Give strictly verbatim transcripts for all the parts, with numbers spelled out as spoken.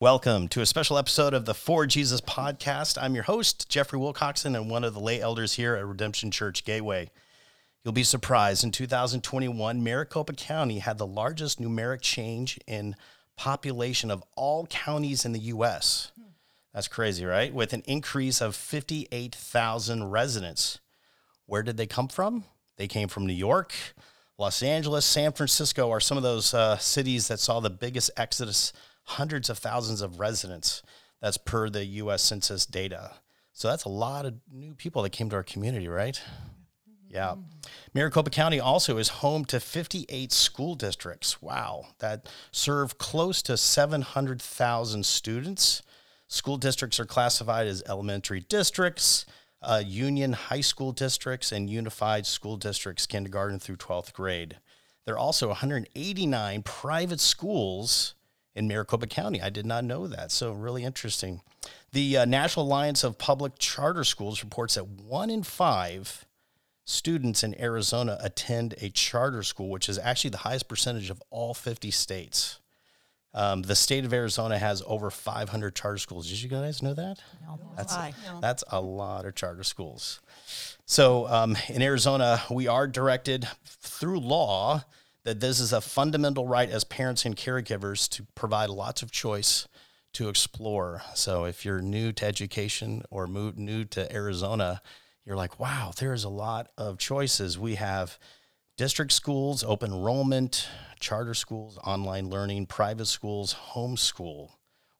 Welcome to a special episode of the For Jesus podcast. I'm your host, Jeffrey Wilcoxon, and one of the lay elders here at Redemption Church Gateway. You'll be surprised, in two thousand twenty-one, Maricopa County had the largest numeric change in population of all counties in the U S. That's crazy, right? With an increase of fifty-eight thousand residents. Where did they come from? They came from New York, Los Angeles, San Francisco are some of those uh, cities that saw the biggest exodus, hundreds of thousands of residents. That's per the U S Census data. So that's a lot of new people that came to our community, right? Yeah. Maricopa County also is home to fifty-eight school districts. Wow. That serve close to seven hundred thousand students. School districts are classified as elementary districts, uh, union high school districts, and unified school districts, kindergarten through twelfth grade. There are also one hundred eighty-nine private schools in Maricopa County. I did not know that. So really interesting. The uh, National Alliance of Public Charter Schools reports that one in five students in Arizona attend a charter school, which is actually the highest percentage of all fifty states. Um, the state of Arizona has over five hundred charter schools. Did you guys know that? No. That's, a, no. that's a lot of charter schools. So um, in Arizona, we are directed through law that this is a fundamental right as parents and caregivers to provide lots of choice to explore. So if you're new to education or moved new to Arizona, you're like, wow, there's a lot of choices. We have district schools, open enrollment, charter schools, online learning, private schools, homeschool.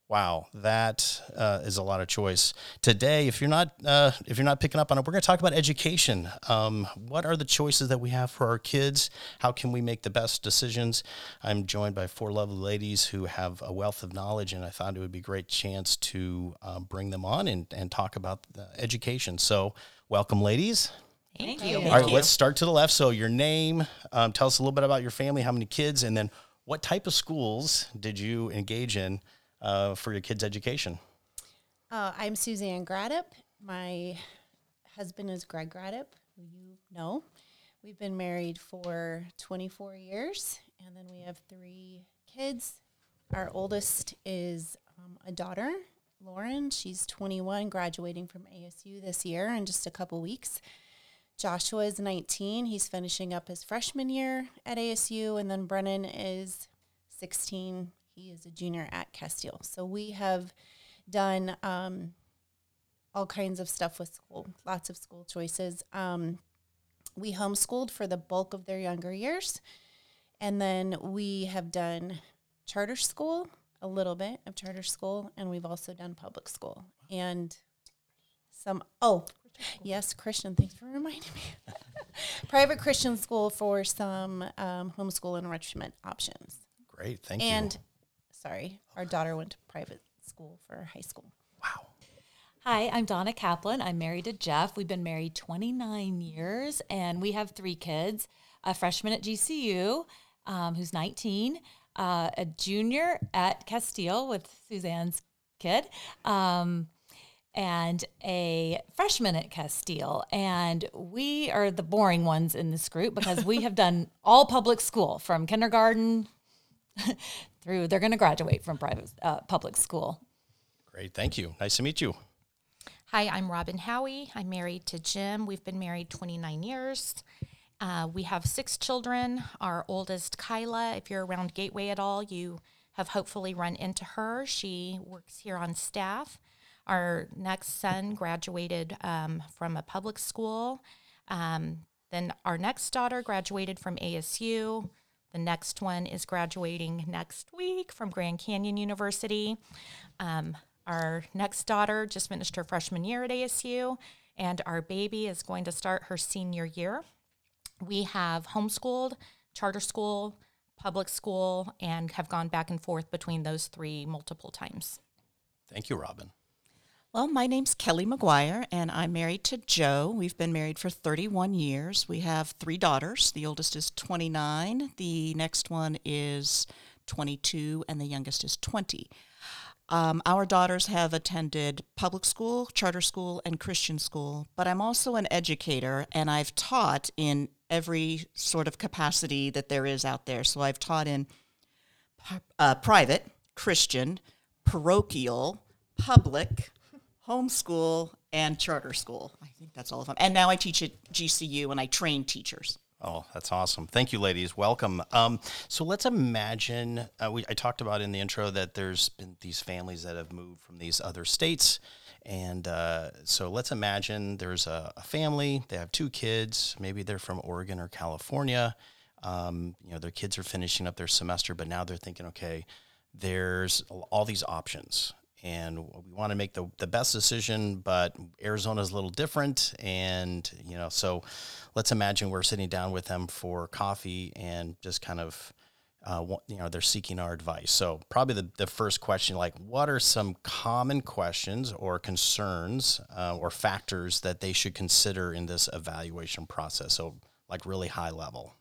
Wow, that uh, is a lot of choice. Today, if you're not uh, if you're not picking up on it, we're going to talk about education. Um, what are the choices that we have for our kids? How can we make the best decisions? I'm joined by four lovely ladies who have a wealth of knowledge, and I thought it would be a great chance to um, bring them on and, and talk about the education. So welcome, ladies. Thank you. All right, let's start to the left. So your name, um, tell us a little bit about your family, how many kids, and then what type of schools did you engage in Uh, for your kids' education? Uh, I'm Suzanne Gradoup. My husband is Greg Gradoup, who you know. We've been married for twenty-four years, and then we have three kids. Our oldest is um, a daughter, Lauren. She's twenty-one, graduating from A S U this year in just a couple weeks. Joshua is nineteen. He's finishing up his freshman year at A S U, and then Brennan is sixteen. He is a junior at Castile. So we have done um, all kinds of stuff with school, lots of school choices. Um, we homeschooled for the bulk of their younger years. And then we have done charter school, a little bit of charter school, and we've also done public school. And some, oh, yes, Christian, thanks for reminding me. Private Christian school for some um, homeschool enrichment options. Great, thank and, you. And Sorry, our daughter went to private school for high school. Wow. Hi, I'm Donna Kaplan. I'm married to Jeff. We've been married twenty-nine years, and we have three kids, a freshman at G C U um, who's nineteen, uh, a junior at Castile with Suzanne's kid, um, and a freshman at Castile. And we are the boring ones in this group because we have done all public school from kindergarten through, they're going to graduate from private uh, public school. Great, thank you. Nice to meet you. Hi, I'm Robin Howie. I'm married to Jim. We've been married twenty-nine years. Uh, we have six children. Our oldest, Kyla, if you're around Gateway at all, you have hopefully run into her. She works here on staff. Our next son graduated um, from a public school. Um, then our next daughter graduated from A S U. The next one is graduating next week from Grand Canyon University. Um, our next daughter just finished her freshman year at A S U, and our baby is going to start her senior year. We have homeschooled, charter school, public school, and have gone back and forth between those three multiple times. Thank you, Robin. Well, my name's Kelly McGuire, and I'm married to Joe. We've been married for thirty-one years. We have three daughters. The oldest is twenty-nine, the next one is twenty-two, and the youngest is twenty. Um, our daughters have attended public school, charter school, and Christian school, but I'm also an educator, and I've taught in every sort of capacity that there is out there. So I've taught in uh, private, Christian, parochial, public, homeschool, and charter school. I think that's all of them. And now I teach at G C U, and I train teachers. Oh, that's awesome. Thank you, ladies. Welcome. Um, so let's imagine, uh, we, I talked about in the intro that there's been these families that have moved from these other states. And uh, so let's imagine there's a, a family, they have two kids, maybe they're from Oregon or California. Um, you know, their kids are finishing up their semester, but now they're thinking, okay, there's all these options. And we want to make the, the best decision, but Arizona's a little different. And, you know, so let's imagine we're sitting down with them for coffee and just kind of, uh, you know, they're seeking our advice. So probably the, the first question, like, what are some common questions or concerns uh, or factors that they should consider in this evaluation process? So like really high level.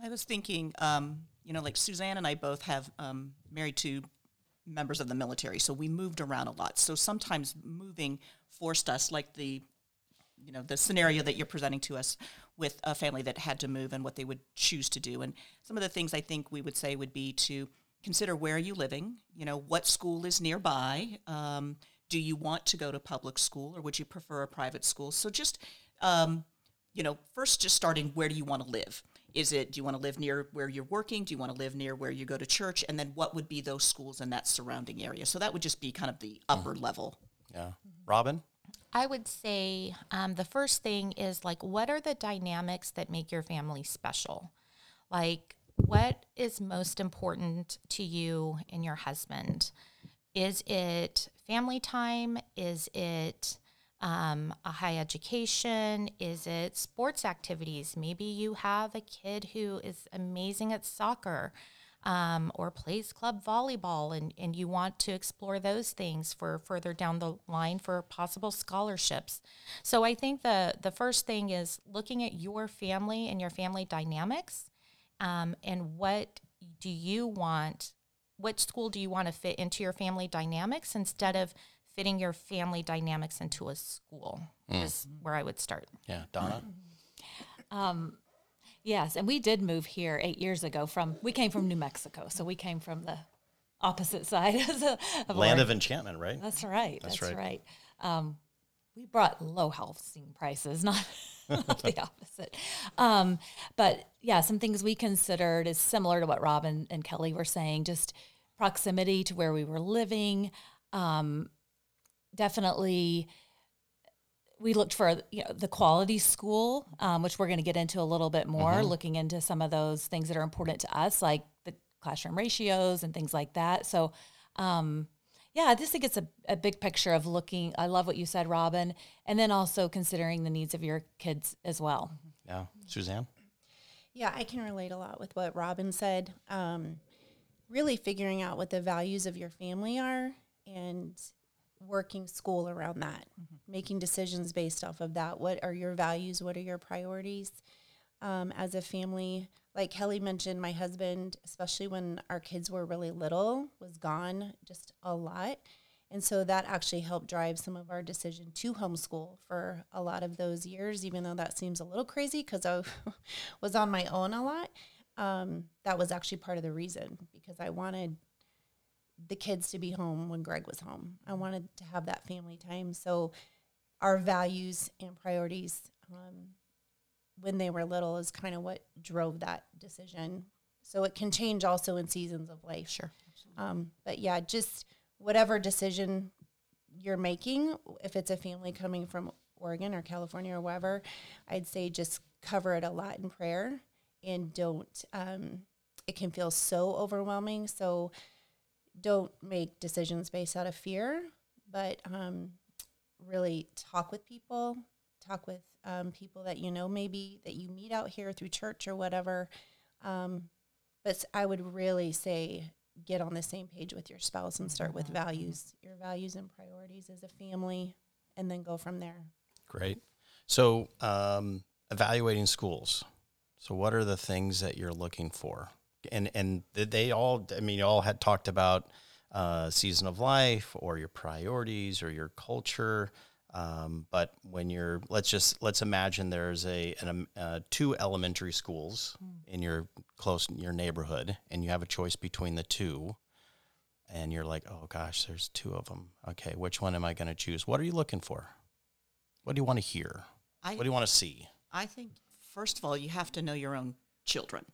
I was thinking, um, you know, like Suzanne and I both have um, married to members of the military, so we moved around a lot. So sometimes moving forced us, like the, you know, the scenario that you're presenting to us with a family that had to move and what they would choose to do. And some of the things I think we would say would be to consider, where are you living? You know, what school is nearby? Um, do you want to go to public school, or would you prefer a private school? So just, um, you know, first just starting, where do you want to live? Is it, do you want to live near where you're working? Do you want to live near where you go to church? And then what would be those schools in that surrounding area? So that would just be kind of the upper mm-hmm. level. Yeah. Robin? I would say um, the first thing is, like, what are the dynamics that make your family special? Like, what is most important to you and your husband? Is it family time? Is it Um, a high education? Is it sports activities? Maybe you have a kid who is amazing at soccer um, or plays club volleyball, and, and you want to explore those things for further down the line for possible scholarships. So I think the, the first thing is looking at your family and your family dynamics um, and what do you want, what school do you want to fit into your family dynamics instead of fitting your family dynamics into a school mm. is where I would start. Yeah, Donna? Um, yes, and we did move here eight years ago from, we came from New Mexico, so we came from the opposite side of the of Land Oregon. Of enchantment, right? That's right, that's, that's right. right. Um, we brought low housing prices, not, not the opposite. Um, but yeah, some things we considered is similar to what Rob and, and Kelly were saying, just proximity to where we were living, um, definitely, we looked for, you know, the quality school, um, which we're going to get into a little bit more, mm-hmm. looking into some of those things that are important to us, like the classroom ratios and things like that. So, um, yeah, I just think it's a, a big picture of looking. I love what you said, Robin, and then also considering the needs of your kids as well. Yeah. Suzanne? Yeah, I can relate a lot with what Robin said. Um, really figuring out what the values of your family are and working school around that, mm-hmm. making decisions based off of that. What are your values? What are your priorities um, as a family? Like Kelly mentioned, my husband, especially when our kids were really little, was gone just a lot. And so that actually helped drive some of our decision to homeschool for a lot of those years, even though that seems a little crazy because I was on my own a lot. Um, that was actually part of the reason, because I wanted the kids to be home when Greg was home. I wanted to have that family time. So our values and priorities um, when they were little is kind of what drove that decision. So it can change also in seasons of life. Sure. Um, but yeah, just whatever decision you're making, if it's a family coming from Oregon or California or wherever, I'd say just cover it a lot in prayer and don't, um, it can feel so overwhelming. So don't make decisions based out of fear, but um, really talk with people, talk with um, people that you know, maybe that you meet out here through church or whatever. Um, but I would really say get on the same page with your spouse and start with values, your values and priorities as a family, and then go from there. Great. So um, evaluating schools. So what are the things that you're looking for? And and they all, I mean, you all had talked about uh, season of life or your priorities or your culture. Um, but when you're, let's just, let's imagine there's a, an, uh, two elementary schools in your close, your neighborhood, and you have a choice between the two. and you're like, oh gosh, there's two of them. Okay, which one am I going to choose? What are you looking for? What do you want to hear? I, what do you want to see? I think, first of all, you have to know your own children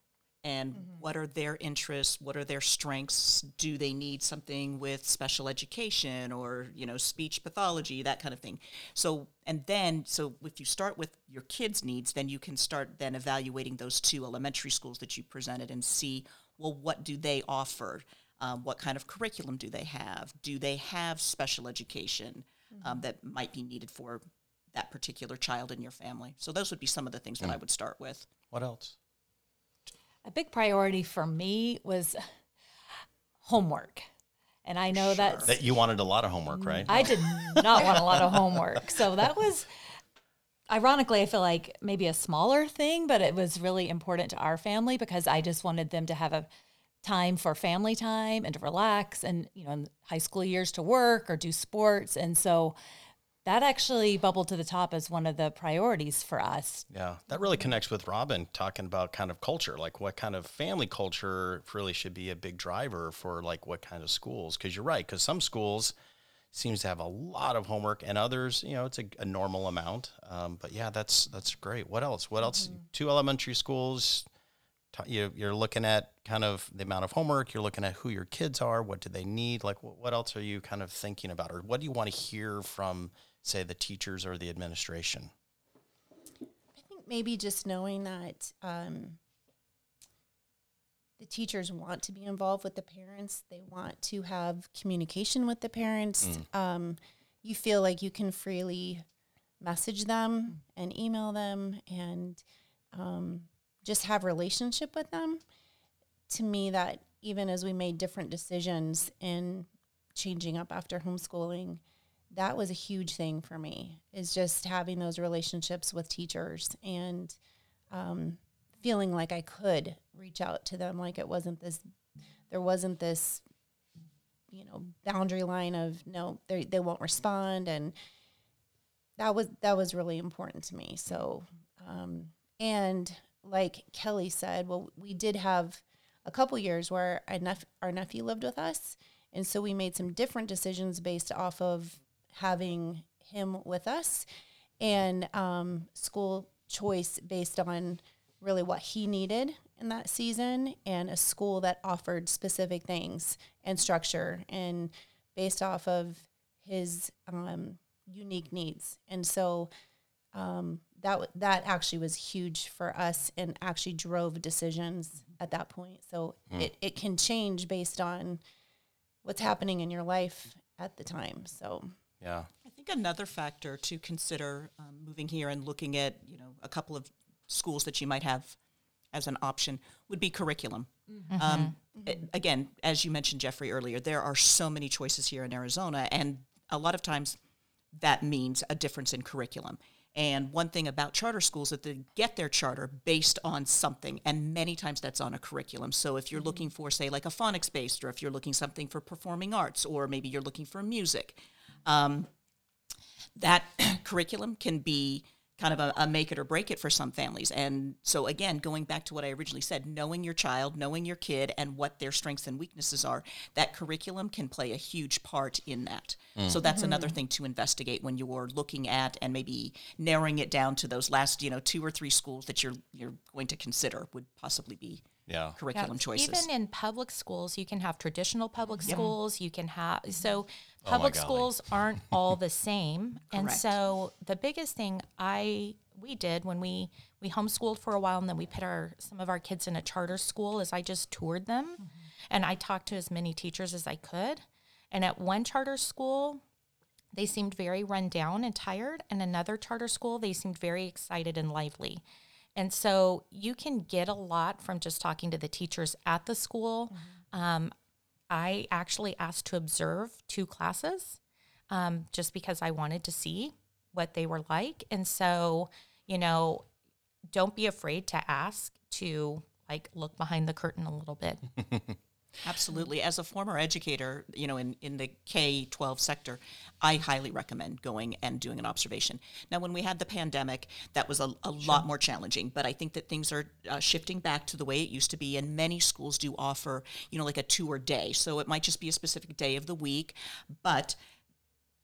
and mm-hmm. what are their interests, what are their strengths, do they need something with special education or, you know, speech pathology, that kind of thing. So, and then, so if you start with your kids' needs, then you can start then evaluating those two elementary schools that you presented and see, well, what do they offer? Um, what kind of curriculum do they have? Do they have special education mm-hmm. um, that might be needed for that particular child in your family? So those would be some of the things mm-hmm. that I would start with. What else? A big priority for me was homework. And I know sure. that's... That you wanted a lot of homework, right? I did not want a lot of homework. So that was, ironically, I feel like maybe a smaller thing, but it was really important to our family because I just wanted them to have a time for family time and to relax and, you know, in high school years to work or do sports. And so that actually bubbled to the top as one of the priorities for us. Yeah, that really connects with Robin talking about kind of culture, like what kind of family culture really should be a big driver for like what kind of schools. Because you're right, because some schools seems to have a lot of homework and others, you know, it's a, a normal amount. Um, but yeah, that's that's great. What else? What else? Mm-hmm. Two elementary schools, t- you, you're looking at kind of the amount of homework, you're looking at who your kids are, what do they need? Like what, what else are you kind of thinking about? Or what do you want to hear from say the teachers or the administration? I think maybe just knowing that um, the teachers want to be involved with the parents. They want to have communication with the parents. Mm. Um, you feel like you can freely message them and email them and um, just have relationship with them. To me, that even as we made different decisions in changing up after homeschooling, that was a huge thing for me, is just having those relationships with teachers and um, feeling like I could reach out to them. Like it wasn't this, there wasn't this, you know, boundary line of no, they they won't respond. And that was, that was really important to me. So, um, and like Kelly said, well, we did have a couple years where our, nep- our nephew lived with us. And so we made some different decisions based off of having him with us and um, school choice based on really what he needed in that season and a school that offered specific things and structure and based off of his um, unique needs. And so um, that w- that actually was huge for us and actually drove decisions at that point. So mm. it, it can change based on what's happening in your life at the time. So yeah, I think another factor to consider um, moving here and looking at, you know, a couple of schools that you might have as an option would be curriculum. Mm-hmm. Um, mm-hmm. It, again, as you mentioned, Jeffrey, earlier, there are so many choices here in Arizona, and a lot of times that means a difference in curriculum. And one thing about charter schools that they get their charter based on something, and many times that's on a curriculum. So if you're looking for, say, like a phonics-based, or if you're looking something for performing arts, or maybe you're looking for music, um, that curriculum can be kind of a, a make it or break it for some families. And so again, going back to what I originally said, knowing your child, knowing your kid, and what their strengths and weaknesses are, that curriculum can play a huge part in that. Mm. So that's mm-hmm. another thing to investigate when you're looking at and maybe narrowing it down to those last, you know, two or three schools that you're you're going to consider would possibly be yeah. curriculum yeah. choices. Even in public schools, you can have traditional public yeah. schools, you can have, so public oh schools aren't all the same. And correct. So the biggest thing I, we did when we, we homeschooled for a while and then we put our, some of our kids in a charter school is I just toured them mm-hmm. and I talked to as many teachers as I could. And at one charter school, they seemed very run down and tired. And another charter school, they seemed very excited and lively. And so you can get a lot from just talking to the teachers at the school. Mm-hmm. Um, I actually asked to observe two classes um, just because I wanted to see what they were like. And so, you know, don't be afraid to ask to, like, look behind the curtain a little bit. Absolutely. As a former educator, you know, in, in the K twelve sector, I highly recommend going and doing an observation. Now, when we had the pandemic, that was a, a sure. lot more challenging, but I think that things are uh, shifting back to the way it used to be, and many schools do offer, you know, like a tour day. So it might just be a specific day of the week, but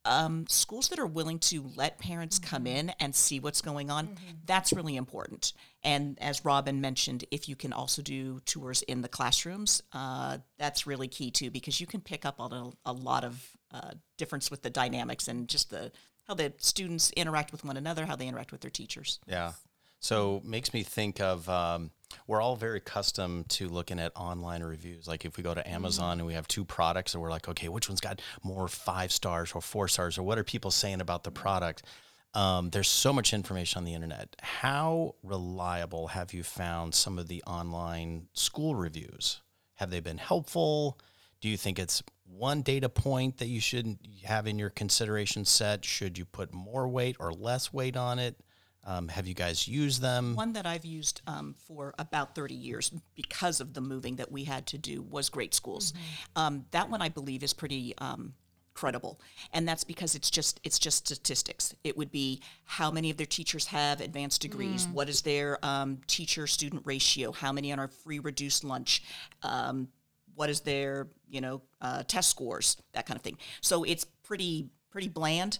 Um, schools that are willing to let parents come in and see what's going on, mm-hmm. that's really important. And as Robin mentioned, if you can also do tours in the classrooms, uh, that's really key too, because you can pick up on a, a lot of uh, difference with the dynamics and just the how the students interact with one another, how they interact with their teachers. Yeah. So makes me think of, um, we're all very accustomed to looking at online reviews. Like if we go to Amazon mm-hmm. and we have two products and we're like, okay, which one's got more five stars or four stars, or what are people saying about the product? Um, there's so much information on the internet. How reliable have you found some of the online school reviews? Have they been helpful? Do you think it's one data point that you shouldn't have in your consideration set? Should you put more weight or less weight on it? Um, have you guys used them? One that I've used um, for about thirty years because of the moving that we had to do was Great Schools. Mm-hmm. Um, that one I believe is pretty um, credible, and that's because it's just it's just statistics. It would be how many of their teachers have advanced degrees, mm. what is their um, teacher-student ratio, how many on our free reduced lunch, um, what is their you know uh, test scores, that kind of thing. So it's pretty pretty bland,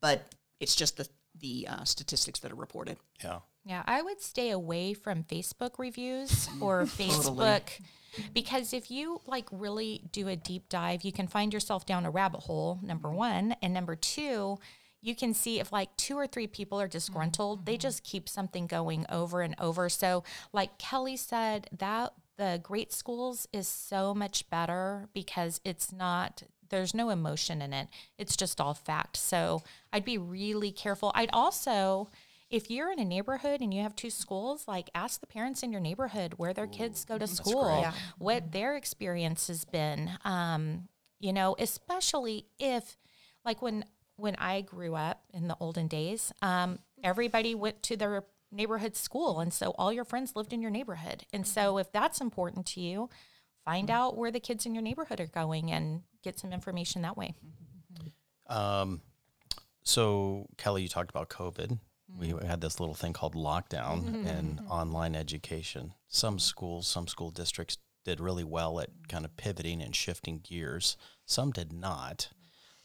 but it's just the the uh, statistics that are reported. Yeah. Yeah, I would stay away from Facebook reviews or Facebook totally. Because if you like really do a deep dive, you can find yourself down a rabbit hole, number one, and number two, you can see if like two or three people are disgruntled, mm-hmm. they just keep something going over and over. So like Kelly said, that the Great Schools is so much better because it's not there's no emotion in it. It's just all fact. So I'd be really careful. I'd also, if you're in a neighborhood and you have two schools, like ask the parents in your neighborhood where their Ooh, kids go to school, yeah. what their experience has been, um, you know, especially if, like when when I grew up in the olden days, um, everybody went to their neighborhood school. And so all your friends lived in your neighborhood. And so if that's important to you, find out where the kids in your neighborhood are going and get some information that way. Um, so, Kelly, you talked about COVID. Mm-hmm. We had this little thing called lockdown mm-hmm. and online education. Some schools, some school districts did really well at kind of pivoting and shifting gears. Some did not.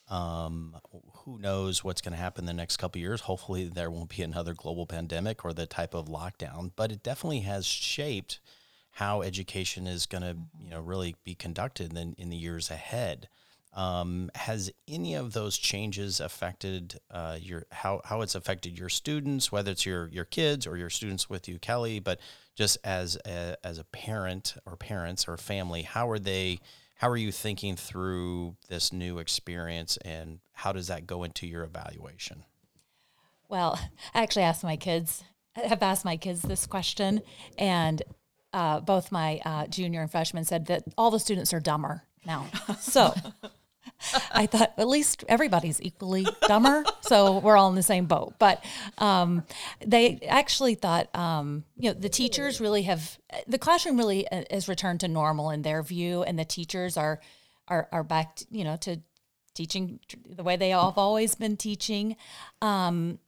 Um, who knows what's going to happen the next couple of years. Hopefully there won't be another global pandemic or the type of lockdown, but it definitely has shaped how education is going to, you know, really be conducted in, in the years ahead. Um, has any of those changes affected uh, your how how it's affected your students, whether it's your your kids or your students with you, Kelly? But just as a, as a parent or parents or family, how are they? How are you thinking through this new experience, and how does that go into your evaluation? Well, I actually asked my kids. I've asked my kids this question, and. Uh, both my uh, junior and freshman said that all the students are dumber now. So I thought at least everybody's equally dumber, so we're all in the same boat. But um, they actually thought, um, you know, the teachers really have, the classroom really has returned to normal in their view, and the teachers are are, are back, to, you know, to teaching the way they all have always been teaching. Um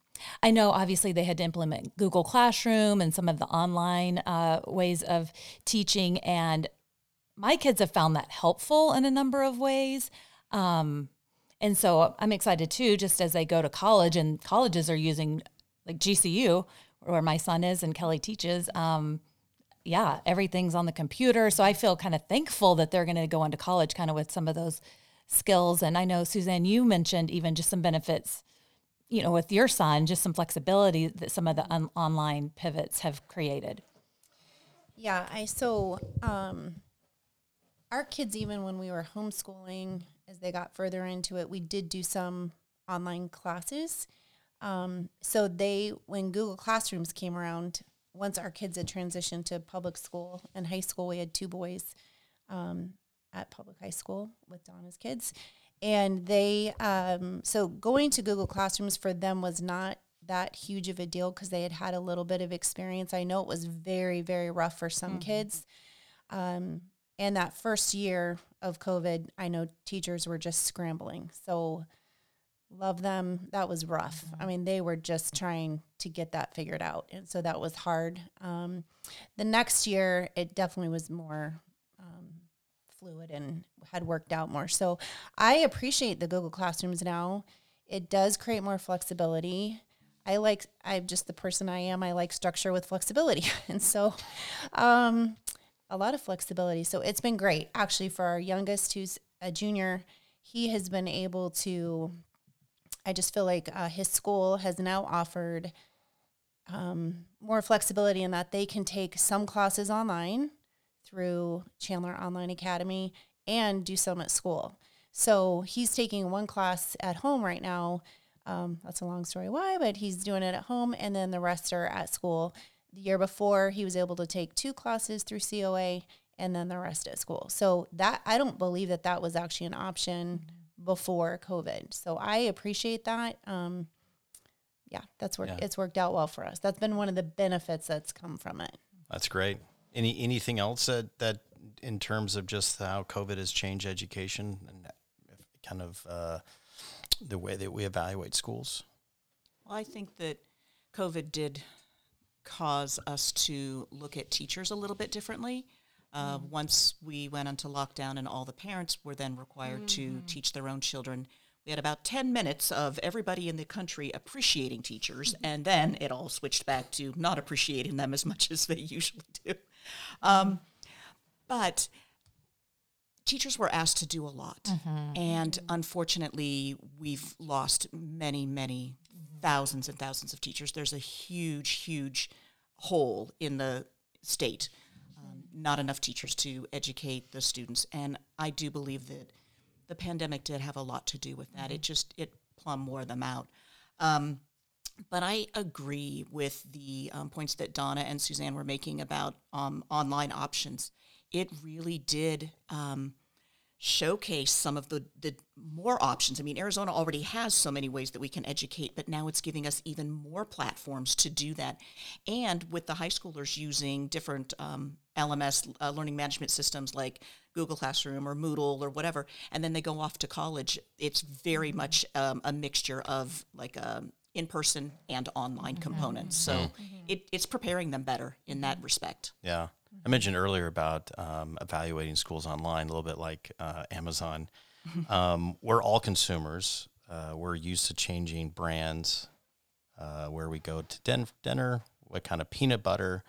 I know, obviously, they had to implement Google Classroom and some of the online uh, ways of teaching, and my kids have found that helpful in a number of ways. Um, and so I'm excited, too, just as they go to college, and colleges are using, like G C U, where my son is and Kelly teaches, um, yeah, everything's on the computer, so I feel kind of thankful that they're going to go into college kind of with some of those skills. And I know, Suzanne, you mentioned even just some benefits you know, with your son, just some flexibility that some of the on- online pivots have created. Yeah, I so um, our kids, even when we were homeschooling, as they got further into it, we did do some online classes. Um, so they, when Google Classrooms came around, once our kids had transitioned to public school and high school, we had two boys um, at public high school with Donna's kids. And they, um, so going to Google Classrooms for them was not that huge of a deal because they had had a little bit of experience. I know it was very, very rough for some mm-hmm. kids. Um, And that first year of COVID, I know teachers were just scrambling. So love them. That was rough. I mean, they were just trying to get that figured out. And so that was hard. Um, the next year, it definitely was more um, fluid and had worked out more. So I appreciate the Google Classrooms now. It does create more flexibility. I like, I'm just the person I am. I like structure with flexibility. And so um, a lot of flexibility. So it's been great. Actually, for our youngest, who's a junior, he has been able to, I just feel like uh, his school has now offered um, more flexibility in that they can take some classes online through Chandler Online Academy and do some at school. So he's taking one class at home right now. Um, that's a long story why, but he's doing it at home, and then the rest are at school. The year before, he was able to take two classes through C O A and then the rest at school. So that, I don't believe that that was actually an option before COVID. So I appreciate that. Um, yeah, that's worked. Yeah. It's worked out well for us. That's been one of the benefits that's come from it. That's great. Any anything else that, that in terms of just how COVID has changed education and kind of uh, the way that we evaluate schools? Well, I think that COVID did cause us to look at teachers a little bit differently. Uh, mm-hmm. Once we went into lockdown and all the parents were then required mm-hmm. to teach their own children, we had about ten minutes of everybody in the country appreciating teachers, mm-hmm. and then it all switched back to not appreciating them as much as they usually do. Um, but... Teachers were asked to do a lot, mm-hmm. and unfortunately, we've lost many, many mm-hmm. thousands and thousands of teachers. There's a huge, huge hole in the state, um, not enough teachers to educate the students, and I do believe that the pandemic did have a lot to do with that. Mm-hmm. It just, it plumb wore them out. Um, but I agree with the um, points that Donna and Suzanne were making about um, online options. It really did um, showcase some of the, the more options. I mean, Arizona already has so many ways that we can educate, but now it's giving us even more platforms to do that. And with the high schoolers using different um, L M S, uh, learning management systems like Google Classroom or Moodle or whatever, and then they go off to college, it's very much um, a mixture of like a in-person and online mm-hmm. components. So mm-hmm. it, it's preparing them better in that respect. Yeah. I mentioned earlier about um, evaluating schools online, a little bit like uh, Amazon. Um, we're all consumers. Uh, we're used to changing brands, uh, where we go to den- dinner, what kind of peanut butter.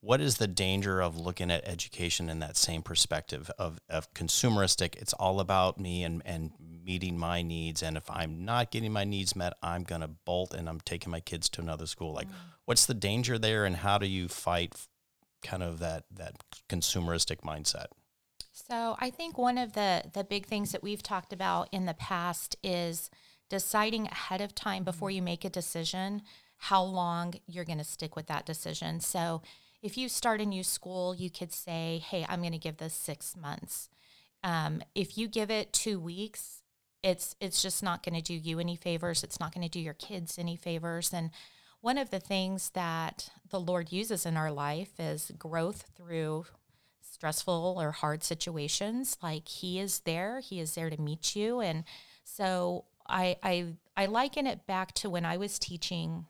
What is the danger of looking at education in that same perspective of, of consumeristic? It's all about me and, and meeting my needs. And if I'm not getting my needs met, I'm going to bolt and I'm taking my kids to another school. Like, what's the danger there, and how do you fight kind of that, that consumeristic mindset? So I think one of the, the big things that we've talked about in the past is deciding ahead of time before you make a decision how long you're going to stick with that decision. So if you start a new school, you could say, hey, I'm going to give this six months. Um, if you give it two weeks, it's it's just not going to do you any favors. It's not going to do your kids any favors. And one of the things that the Lord uses in our life is growth through stressful or hard situations. Like, he is there. He is there to meet you. And so I I, I liken it back to when I was teaching.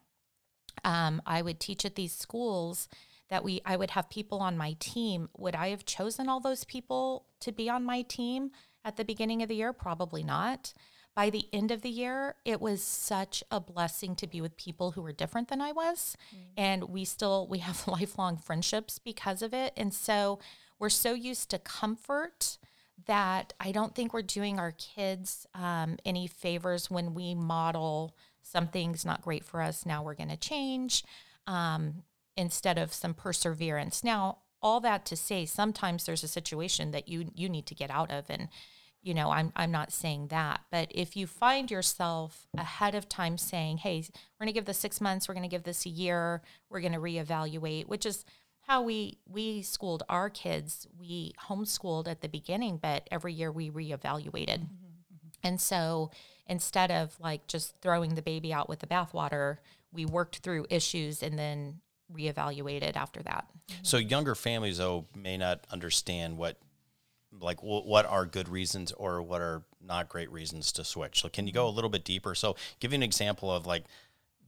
Um, I would teach at these schools that we I would have people on my team. Would I have chosen all those people to be on my team at the beginning of the year? Probably not. By the end of the year, it was such a blessing to be with people who were different than I was. Mm-hmm. And we still, we have lifelong friendships because of it. And so we're so used to comfort that I don't think we're doing our kids um, any favors when we model something's not great for us, now we're going to change, um, instead of some perseverance. Now, all that to say, sometimes there's a situation that you you need to get out of, and you know, I'm I'm not saying that, but if you find yourself ahead of time saying, hey, we're going to give this six months, we're going to give this a year, we're going to reevaluate, which is how we, we schooled our kids. We homeschooled at the beginning, but every year we reevaluated. Mm-hmm, mm-hmm. And so instead of like just throwing the baby out with the bathwater, we worked through issues and then reevaluated after that. Mm-hmm. So younger families, though, may not understand what like w- what are good reasons or what are not great reasons to switch. So can you go a little bit deeper? So give you an example of like,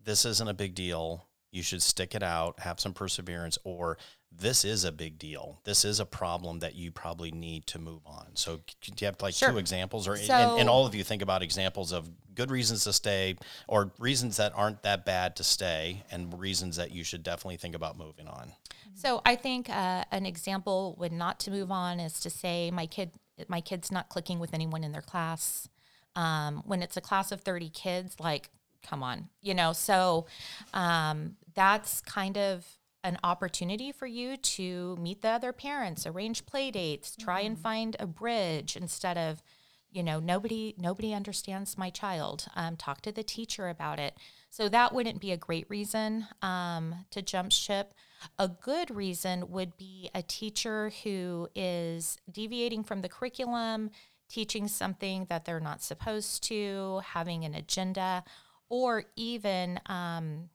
this isn't a big deal. You should stick it out, have some perseverance, or this is a big deal. This is a problem that you probably need to move on. So do you have like sure. two examples? or so, and, and all of you think about examples of good reasons to stay or reasons that aren't that bad to stay and reasons that you should definitely think about moving on. So I think uh, an example when not to move on is to say my kid, my kid's not clicking with anyone in their class. Um, when it's a class of thirty kids, like, come on, you know, so um, that's kind of an opportunity for you to meet the other parents, arrange play dates, try mm-hmm. and find a bridge instead of, you know, nobody nobody understands my child. Um, talk to the teacher about it. So that wouldn't be a great reason um, to jump ship. A good reason would be a teacher who is deviating from the curriculum, teaching something that they're not supposed to, having an agenda, or even um,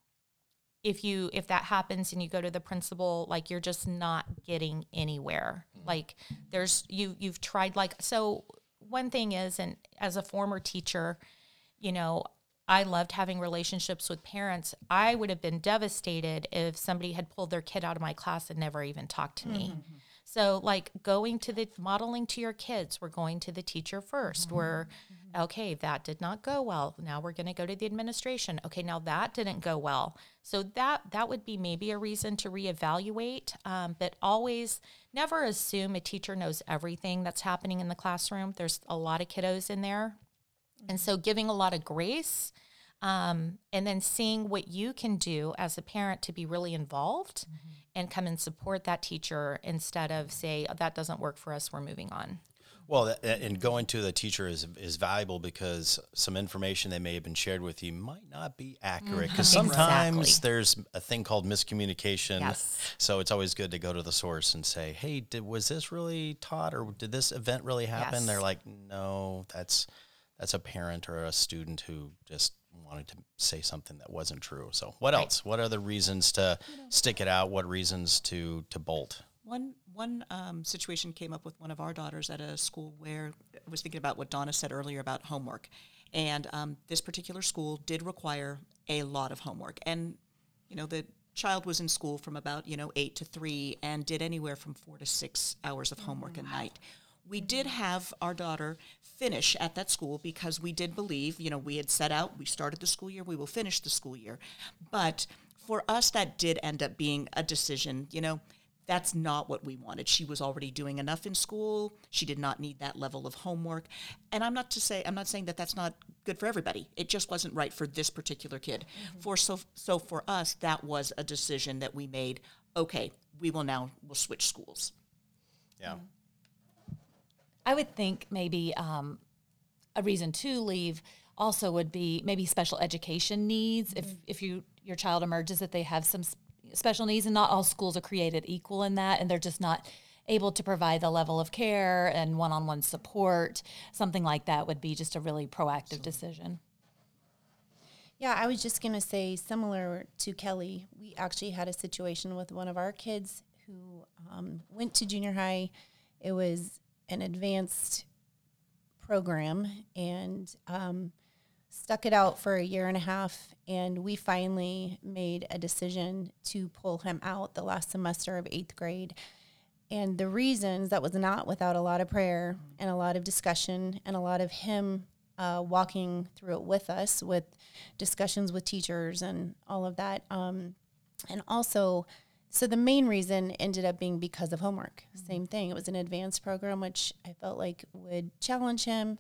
if you if that happens and you go to the principal, like you're just not getting anywhere. Like there's you you've tried like so. One thing is, and as a former teacher, you know, I loved having relationships with parents. I would have been devastated if somebody had pulled their kid out of my class and never even talked to me. Mm-hmm. So like going to the modeling to your kids, we're going to the teacher first. Mm-hmm. We're, mm-hmm. okay, that did not go well. Now we're going to go to the administration. Okay, now that didn't go well. So that that would be maybe a reason to reevaluate, um, but always never assume a teacher knows everything that's happening in the classroom. There's a lot of kiddos in there. And so giving a lot of grace um, and then seeing what you can do as a parent to be really involved mm-hmm. and come and support that teacher instead of say, oh, that doesn't work for us, we're moving on. Well, and going to the teacher is is valuable because some information they may have been shared with you might not be accurate because mm-hmm. sometimes exactly. there's a thing called miscommunication. Yes. So it's always good to go to the source and say, hey, did, was this really taught or did this event really happen? Yes. They're like, no, that's... that's a parent or a student who just wanted to say something that wasn't true. So what else? Right. What are the reasons to you know, stick it out? What reasons to, to bolt? One one um, situation came up with one of our daughters at a school where I was thinking about what Donna said earlier about homework. And um, this particular school did require a lot of homework. And, you know, the child was in school from about, you know, eight to three and did anywhere from four to six hours of homework mm-hmm. a night. We did have our daughter finish at that school because we did believe, you know, we had set out, we started the school year, we will finish the school year. But for us, that did end up being a decision, you know, that's not what we wanted. She was already doing enough in school. She did not need that level of homework. And I'm not to say, I'm not saying that that's not good for everybody. It just wasn't right for this particular kid. Mm-hmm. For so, so for us, that was a decision that we made. Okay, we will now, we'll switch schools. Yeah. I would think maybe um, a reason to leave also would be maybe special education needs. Mm-hmm. If if you your child emerges that they have some sp- special needs, and not all schools are created equal in that, and they're just not able to provide the level of care and one-on-one support, something like that would be just a really proactive so. decision. Yeah, I was just going to say, similar to Kelly, we actually had a situation with one of our kids who um, went to junior high. It was an advanced program and um, stuck it out for a year and a half. And we finally made a decision to pull him out the last semester of eighth grade. And the reasons, that was not without a lot of prayer and a lot of discussion and a lot of him uh, walking through it with us, with discussions with teachers and all of that. Um, and also... So the main reason ended up being because of homework. Mm-hmm. Same thing. It was an advanced program, which I felt like would challenge him.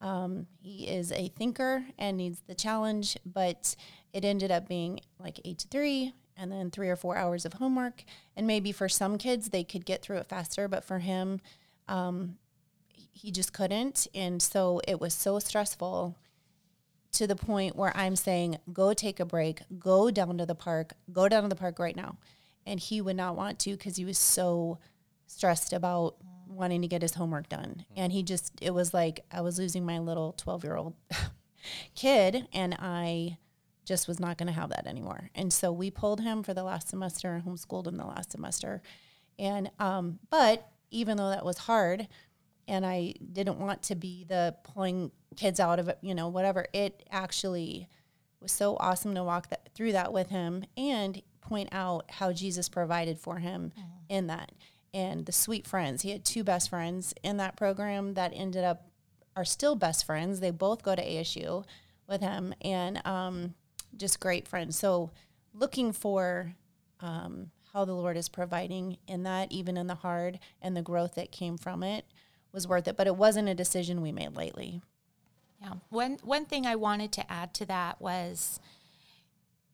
Um, he is a thinker and needs the challenge, but it ended up being like eight to three and then three or four hours of homework. And maybe for some kids, they could get through it faster, but for him, um, he just couldn't. And so it was so stressful to the point where I'm saying, go take a break, go down to the park, go down to the park right now. And he would not want to because he was so stressed about wanting to get his homework done. And he just, it was like I was losing my little twelve-year-old kid, and I just was not going to have that anymore. And so we pulled him for the last semester and homeschooled him the last semester. And um, but even though that was hard, and I didn't want to be the pulling kids out of it, you know, whatever. It actually was so awesome to walk that, through that with him and point out how Jesus provided for him mm-hmm. in that. And the sweet friends, he had two best friends in that program that ended up are still best friends. They both go to A S U with him, and um, just great friends. So looking for um, how the Lord is providing in that, even in the hard, and the growth that came from it was worth it. But it wasn't a decision we made lightly. Yeah. One, one thing I wanted to add to that was,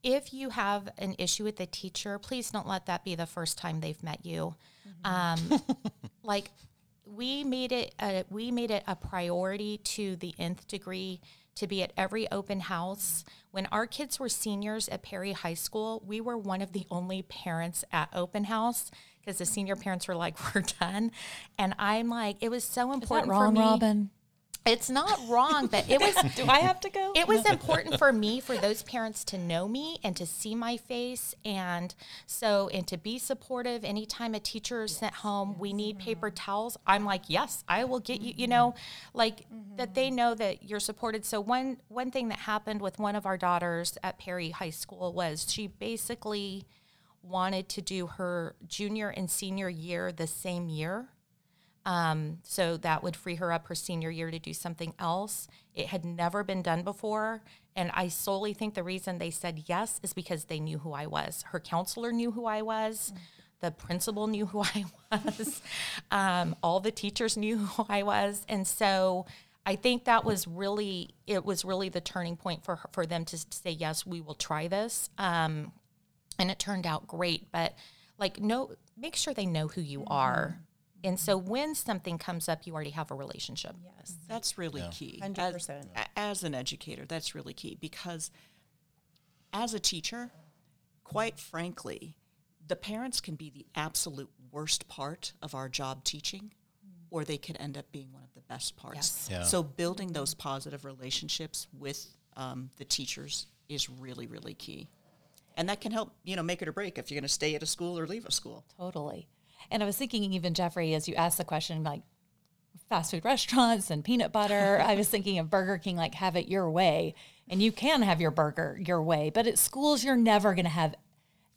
if you have an issue with a teacher, please don't let that be the first time they've met you. Mm-hmm. Um, like we made it, a, we made it a priority to the nth degree to be at every open house. When our kids were seniors at Perry High School, we were one of the only parents at open house because the senior parents were like, "We're done," and I'm like, it was so important. Is that wrong, for me, Robin? It's not wrong, but it was... Do I have to go? It was important for me, for those parents to know me and to see my face, and so, and to be supportive. Anytime a teacher yes. sent home, yes. we need paper towels, I'm like, yes, I will get mm-hmm. you, you know, like mm-hmm. that they know that you're supported. So one, one thing that happened with one of our daughters at Perry High School was she basically wanted to do her junior and senior year the same year. Um, so that would free her up her senior year to do something else. It had never been done before. And I solely think the reason they said yes is because they knew who I was. Her counselor knew who I was. Mm-hmm. The principal knew who I was. um, all the teachers knew who I was. And so I think that was really, it was really the turning point for her, for them to say, yes, we will try this. Um, and it turned out great, but like, no, make sure they know who you mm-hmm. are. And so when something comes up, you already have a relationship. Yes, that's really yeah. key. one hundred percent. As, as an educator, that's really key, because as a teacher, quite frankly, the parents can be the absolute worst part of our job teaching, or they could end up being one of the best parts. Yes. Yeah. So building those positive relationships with um, the teachers is really, really key. And that can help, you know, make it or break if you're going to stay at a school or leave a school. Totally. And I was thinking, even Jeffrey, as you asked the question, like fast food restaurants and peanut butter, I was thinking of Burger King, like have it your way. And you can have your burger your way, but at schools, you're never going to have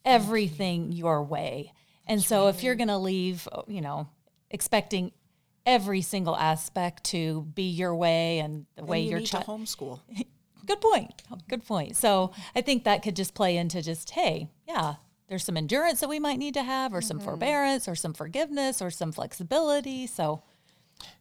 everything your way. And so if you're going to leave, you know, expecting every single aspect to be your way and the then way you your child homeschool. Good point. Good point. So I think that could just play into just, hey, yeah. There's some endurance that we might need to have, or mm-hmm. some forbearance, or some forgiveness, or some flexibility. So,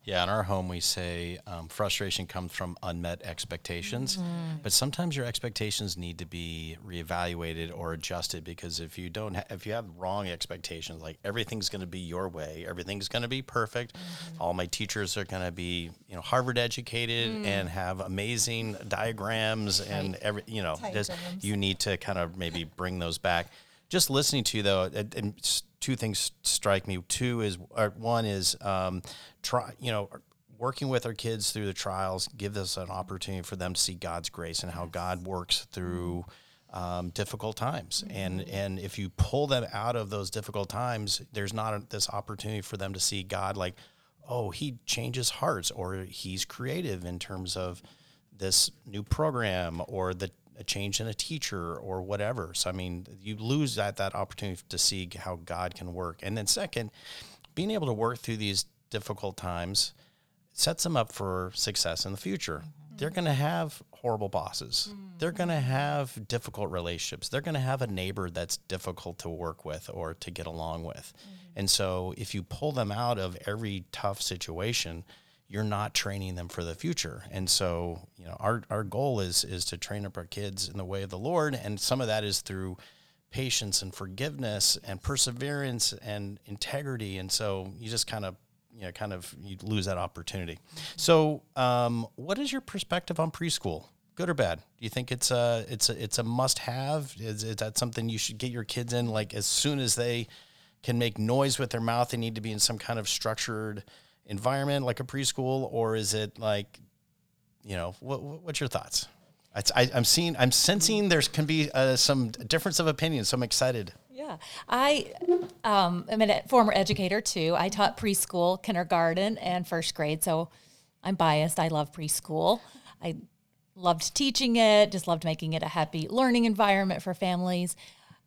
yeah, in our home we say um, frustration comes from unmet expectations, mm-hmm. but sometimes your expectations need to be reevaluated or adjusted, because if you don't, ha- if you have wrong expectations, like everything's going to be your way, everything's going to be perfect, mm-hmm. all my teachers are going to be, you know, Harvard educated mm-hmm. and have amazing diagrams Tight. and every, you know, just, you need to kind of maybe bring those back. Just listening to you, though, and two things strike me. Two is, or one is, um, try, you know, working with our kids through the trials, give us an opportunity for them to see God's grace and how God works through um, difficult times. Mm-hmm. And and if you pull them out of those difficult times, there's not a, this opportunity for them to see God like, oh, he changes hearts, or he's creative in terms of this new program, or the a change in a teacher, or whatever. So, I mean, you lose that, that opportunity to see how God can work. And then second, being able to work through these difficult times sets them up for success in the future. Mm-hmm. They're going to have horrible bosses. Mm-hmm. They're going to have difficult relationships. They're going to have a neighbor that's difficult to work with or to get along with. Mm-hmm. And so if you pull them out of every tough situation, you're not training them for the future. And so, you know, our, our goal is, is to train up our kids in the way of the Lord. And some of that is through patience and forgiveness and perseverance and integrity. And so you just kind of, you know, kind of, you lose that opportunity. So, um, what is your perspective on preschool? Good or bad? Do you think it's a, it's a, it's a must have? Is, is that something you should get your kids in? Like as soon as they can make noise with their mouth, they need to be in some kind of structured environment like a preschool? Or is it like, you know, what, what's your thoughts? I, I, I'm seeing, I'm sensing there's can be uh, some difference of opinion. So I'm excited. Yeah. Yeah, I um, am a former educator too. I taught preschool, kindergarten, and first grade, so I'm biased. I love preschool. I loved teaching it, just loved making it a happy learning environment for families.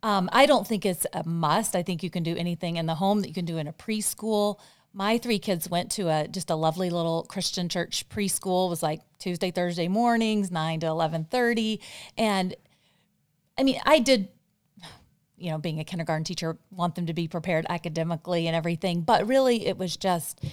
Um, I don't think it's a must. I think you can do anything in the home that you can do in a preschool. My three kids went to a just a lovely little Christian church preschool. It was like Tuesday, Thursday mornings, nine to eleven thirty. And I mean, I did, you know, being a kindergarten teacher, want them to be prepared academically and everything. But really, it was just,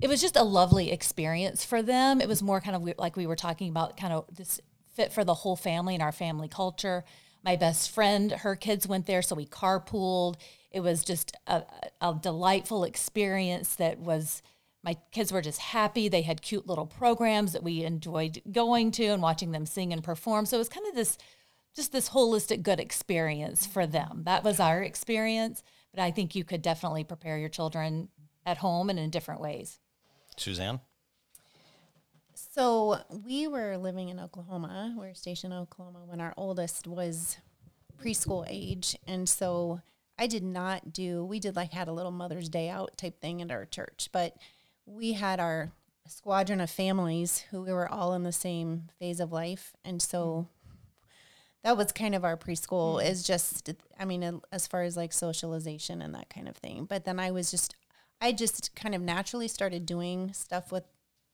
it was just a lovely experience for them. It was more kind of like we were talking about, kind of this fit for the whole family and our family culture. My best friend, her kids went there, so we carpooled. It was just a, a delightful experience that was, my kids were just happy. They had cute little programs that we enjoyed going to and watching them sing and perform. So it was kind of this, just this holistic good experience for them. That was our experience, but I think you could definitely prepare your children at home and in different ways. Suzanne? So we were living in Oklahoma. We were stationed in Oklahoma when our oldest was preschool age. And so I did not do, we did like had a little Mother's Day out type thing at our church, but we had our squadron of families who we were all in the same phase of life. And so that was kind of our preschool, is just, I mean, as far as like socialization and that kind of thing. But then I was just, I just kind of naturally started doing stuff with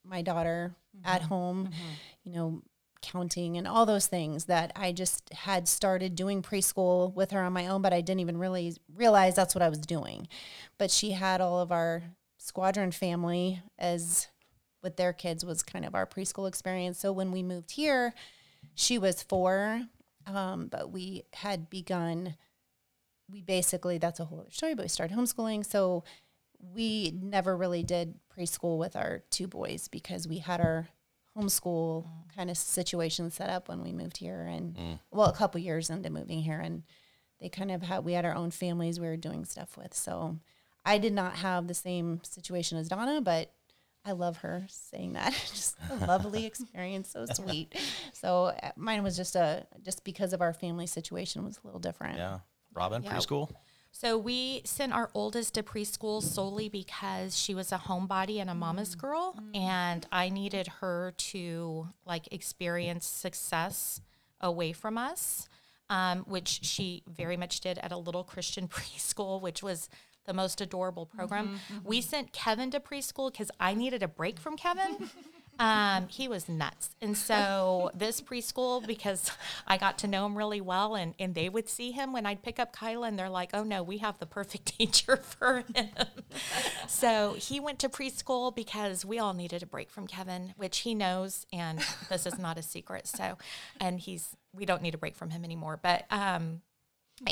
my daughter mm-hmm. at home, mm-hmm. you know, counting and all those things that I just had started doing preschool with her on my own, but I didn't even really realize that's what I was doing. But she had all of our squadron family as with their kids was kind of our preschool experience. So when we moved here, she was four. Um, but we had begun, we basically, that's a whole other story, but we started homeschooling. So we never really did preschool with our two boys because we had our homeschool kind of situation set up when we moved here. And, mm. well, a couple years into moving here. And they kind of had, we had our own families we were doing stuff with. So I did not have the same situation as Donna, but I love her saying that. Just a lovely experience, so sweet. So mine was just a just because of our family situation was a little different. Yeah, Robin, yeah. Preschool. So we sent our oldest to preschool solely because she was a homebody and a mama's girl, mm-hmm. and I needed her to like experience success away from us, um, which she very much did at a little Christian preschool, which was the most adorable program. Mm-hmm. We sent Kevin to preschool because I needed a break from Kevin. Um, he was nuts. And so this preschool, because I got to know him really well, and, and they would see him when I'd pick up Kyla, and they're like, oh, no, we have the perfect teacher for him. So he went to preschool because we all needed a break from Kevin, which he knows, and this is not a secret. So, and he's, we don't need a break from him anymore. But, um,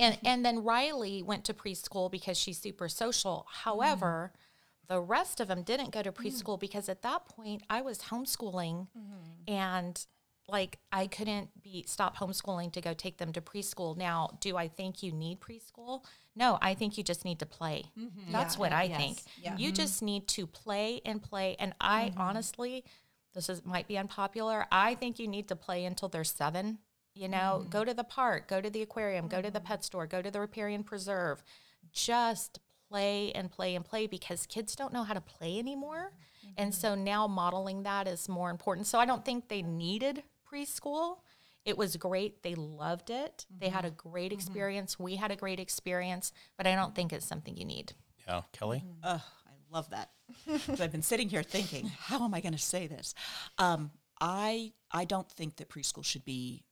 and and then Riley went to preschool because she's super social. However, mm-hmm. the rest of them didn't go to preschool mm-hmm. because at that point I was homeschooling mm-hmm. and like I couldn't be stop homeschooling to go take them to preschool. Now, do I think you need preschool? No, I think you just need to play. Mm-hmm. That's yeah, what I yes. think. Yeah. You mm-hmm. just need to play and play. And I mm-hmm. honestly, this is might be unpopular, I think you need to play until they're seven. You know, mm. go to the park, go to the aquarium, mm. go to the pet store, go to the riparian preserve. Just play and play and play because kids don't know how to play anymore. Mm-hmm. And so now modeling that is more important. So I don't think they needed preschool. It was great. They loved it. Mm-hmm. They had a great experience. Mm-hmm. We had a great experience, but I don't think it's something you need. Yeah. Kelly? Mm-hmm. Oh, I love that. I've been sitting here thinking, how am I going to say this? Um, I I don't think that preschool should be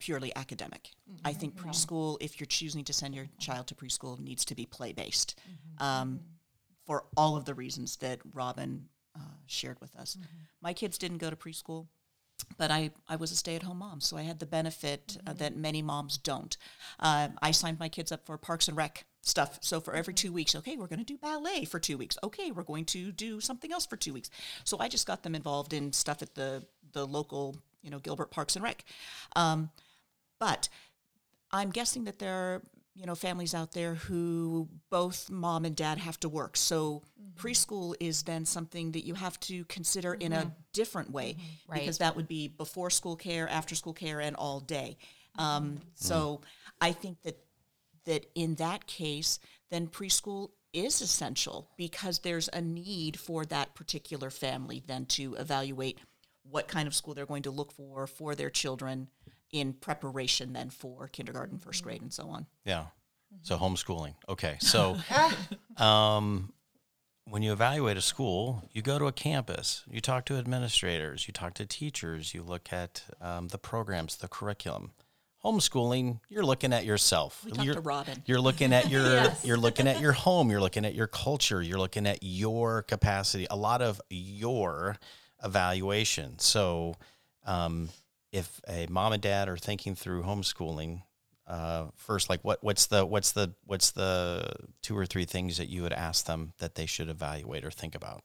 purely academic. Mm-hmm. I think preschool, if you're choosing to send your child to preschool, needs to be play-based mm-hmm. um, for all of the reasons that Robin uh, shared with us. Mm-hmm. My kids didn't go to preschool, but I, I was a stay-at-home mom, so I had the benefit mm-hmm. uh, that many moms don't. Uh, I signed my kids up for Parks and Rec stuff, so for every two weeks, okay, we're going to do ballet for two weeks. Okay, we're going to do something else for two weeks. So I just got them involved in stuff at the, the local, you know, Gilbert Parks and Rec. Um, But I'm guessing that there are, you know, families out there who both mom and dad have to work. So mm-hmm. preschool is then something that you have to consider mm-hmm. in a different way mm-hmm. right. because that would be before school care, after school care, and all day. Um, mm-hmm. So I think that that in that case, then preschool is essential because there's a need for that particular family then to evaluate what kind of school they're going to look for for their children in preparation then for kindergarten, first grade, and so on. Yeah. So homeschooling. Okay. So um, when you evaluate a school, you go to a campus, you talk to administrators, you talk to teachers, you look at um, the programs, the curriculum. Homeschooling, you're looking at yourself. We talked you're, to Robin. You're looking at your yes. you're looking at your home, you're looking at your culture, you're looking at your capacity, a lot of your evaluation. So um, if a mom and dad are thinking through homeschooling, uh, first, like what what's the what's the what's the two or three things that you would ask them that they should evaluate or think about?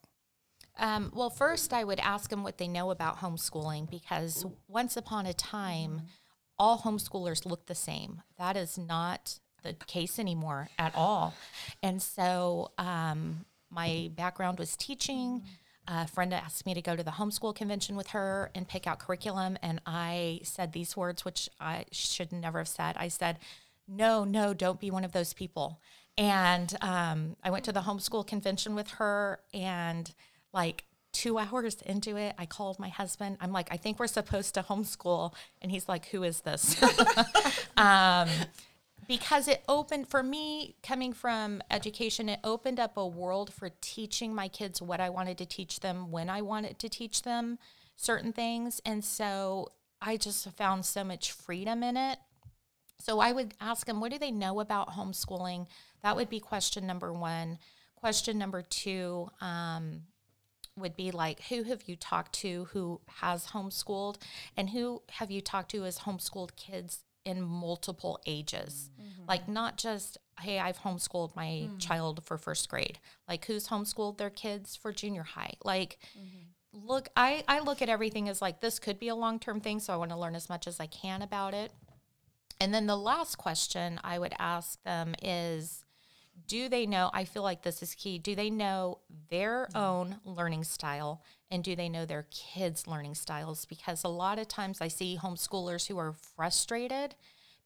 Um, well, first, I would ask them what they know about homeschooling, because once upon a time, all homeschoolers look the same. That is not the case anymore at all. And so um, my background was teaching. A friend asked me to go to the homeschool convention with her and pick out curriculum. And I said these words, which I should never have said. I said, no, no, don't be one of those people. And um, I went to the homeschool convention with her, and like, two hours into it, I called my husband. I'm like, I think we're supposed to homeschool. And he's like, who is this? um, because it opened, for me, coming from education, it opened up a world for teaching my kids what I wanted to teach them, when I wanted to teach them certain things. And so I just found so much freedom in it. So I would ask them, what do they know about homeschooling? That would be question number one. Question number two, um, would be like, who have you talked to who has homeschooled, and who have you talked to as homeschooled kids in multiple ages? Mm-hmm. Like, not just, hey, I've homeschooled my mm-hmm. child for first grade. Like, who's homeschooled their kids for junior high? Like, mm-hmm. look, I, I look at everything as like, this could be a long-term thing, so I want to learn as much as I can about it. And then the last question I would ask them is, do they know, I feel like this is key, do they know their own learning style, and do they know their kids' learning styles? Because a lot of times I see homeschoolers who are frustrated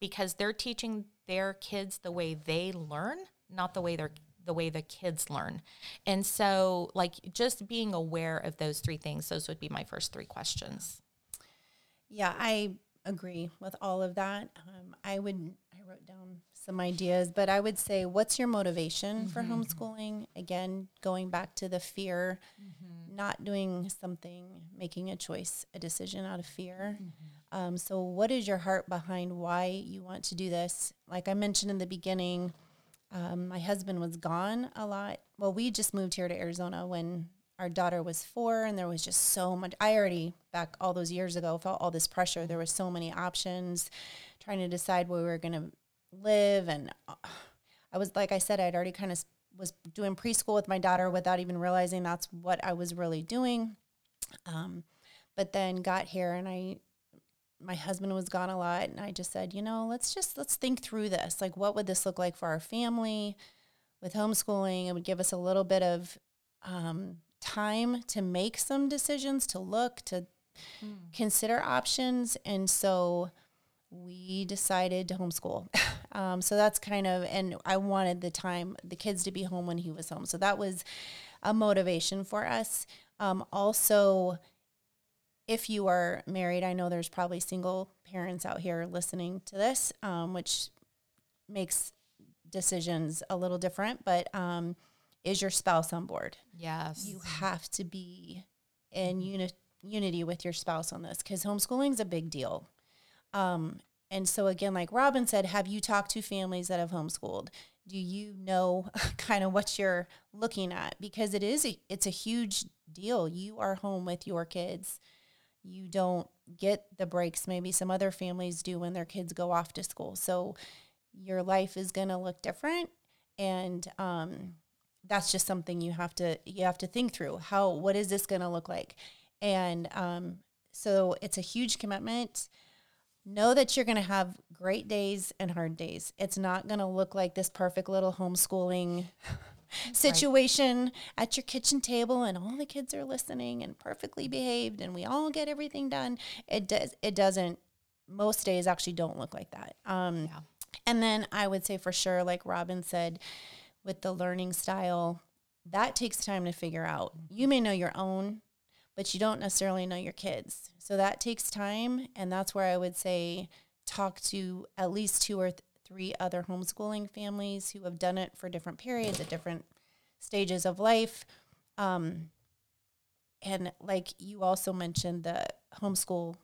because they're teaching their kids the way they learn, not the way their the way the kids learn. And so, like, just being aware of those three things, those would be my first three questions. Yeah, I agree with all of that. Um, I would, I wrote down some ideas, but I would say, what's your motivation mm-hmm. for homeschooling? Again, going back to the fear, mm-hmm. not doing something, making a choice, a decision out of fear. Mm-hmm. Um, so what is your heart behind why you want to do this? Like I mentioned in the beginning, um, my husband was gone a lot. Well, we just moved here to Arizona when our daughter was four, and there was just so much. I already, back all those years ago, felt all this pressure. There were so many options, trying to decide where we were going to live, and I was, like I said, I'd already kind of was doing preschool with my daughter without even realizing that's what I was really doing, um, but then got here, and I my husband was gone a lot, and I just said, you know, let's just let's think through this, like, what would this look like for our family with homeschooling? It would give us a little bit of um, time to make some decisions, to look, to mm. consider options. And so we decided to homeschool. Um, so that's kind of, and I wanted the time, the kids to be home when he was home. So that was a motivation for us. Um, also, if you are married, I know there's probably single parents out here listening to this, um, which makes decisions a little different, but um, is your spouse on board? Yes. You have to be in uni- unity with your spouse on this, because homeschooling is a big deal. Um, and so again, like Robin said, have you talked to families that have homeschooled? Do you know kind of what you're looking at? Because it is, a, it's a huge deal. You are home with your kids. You don't get the breaks maybe some other families do when their kids go off to school. So your life is going to look different. And, um, that's just something you have to, you have to think through. How, what is this going to look like? And, um, so it's a huge commitment. Know that you're going to have great days and hard days. It's not going to look like this perfect little homeschooling situation right. at your kitchen table, and all the kids are listening and perfectly behaved, and we all get everything done. It does. It doesn't. Most days actually don't look like that. Um, yeah. And then I would say for sure, like Robin said, with the learning style, that takes time to figure out. You may know your own, but you don't necessarily know your kids. So that takes time, and that's where I would say talk to at least two or th- three other homeschooling families who have done it for different periods at different stages of life. Um, and like you also mentioned, the homeschool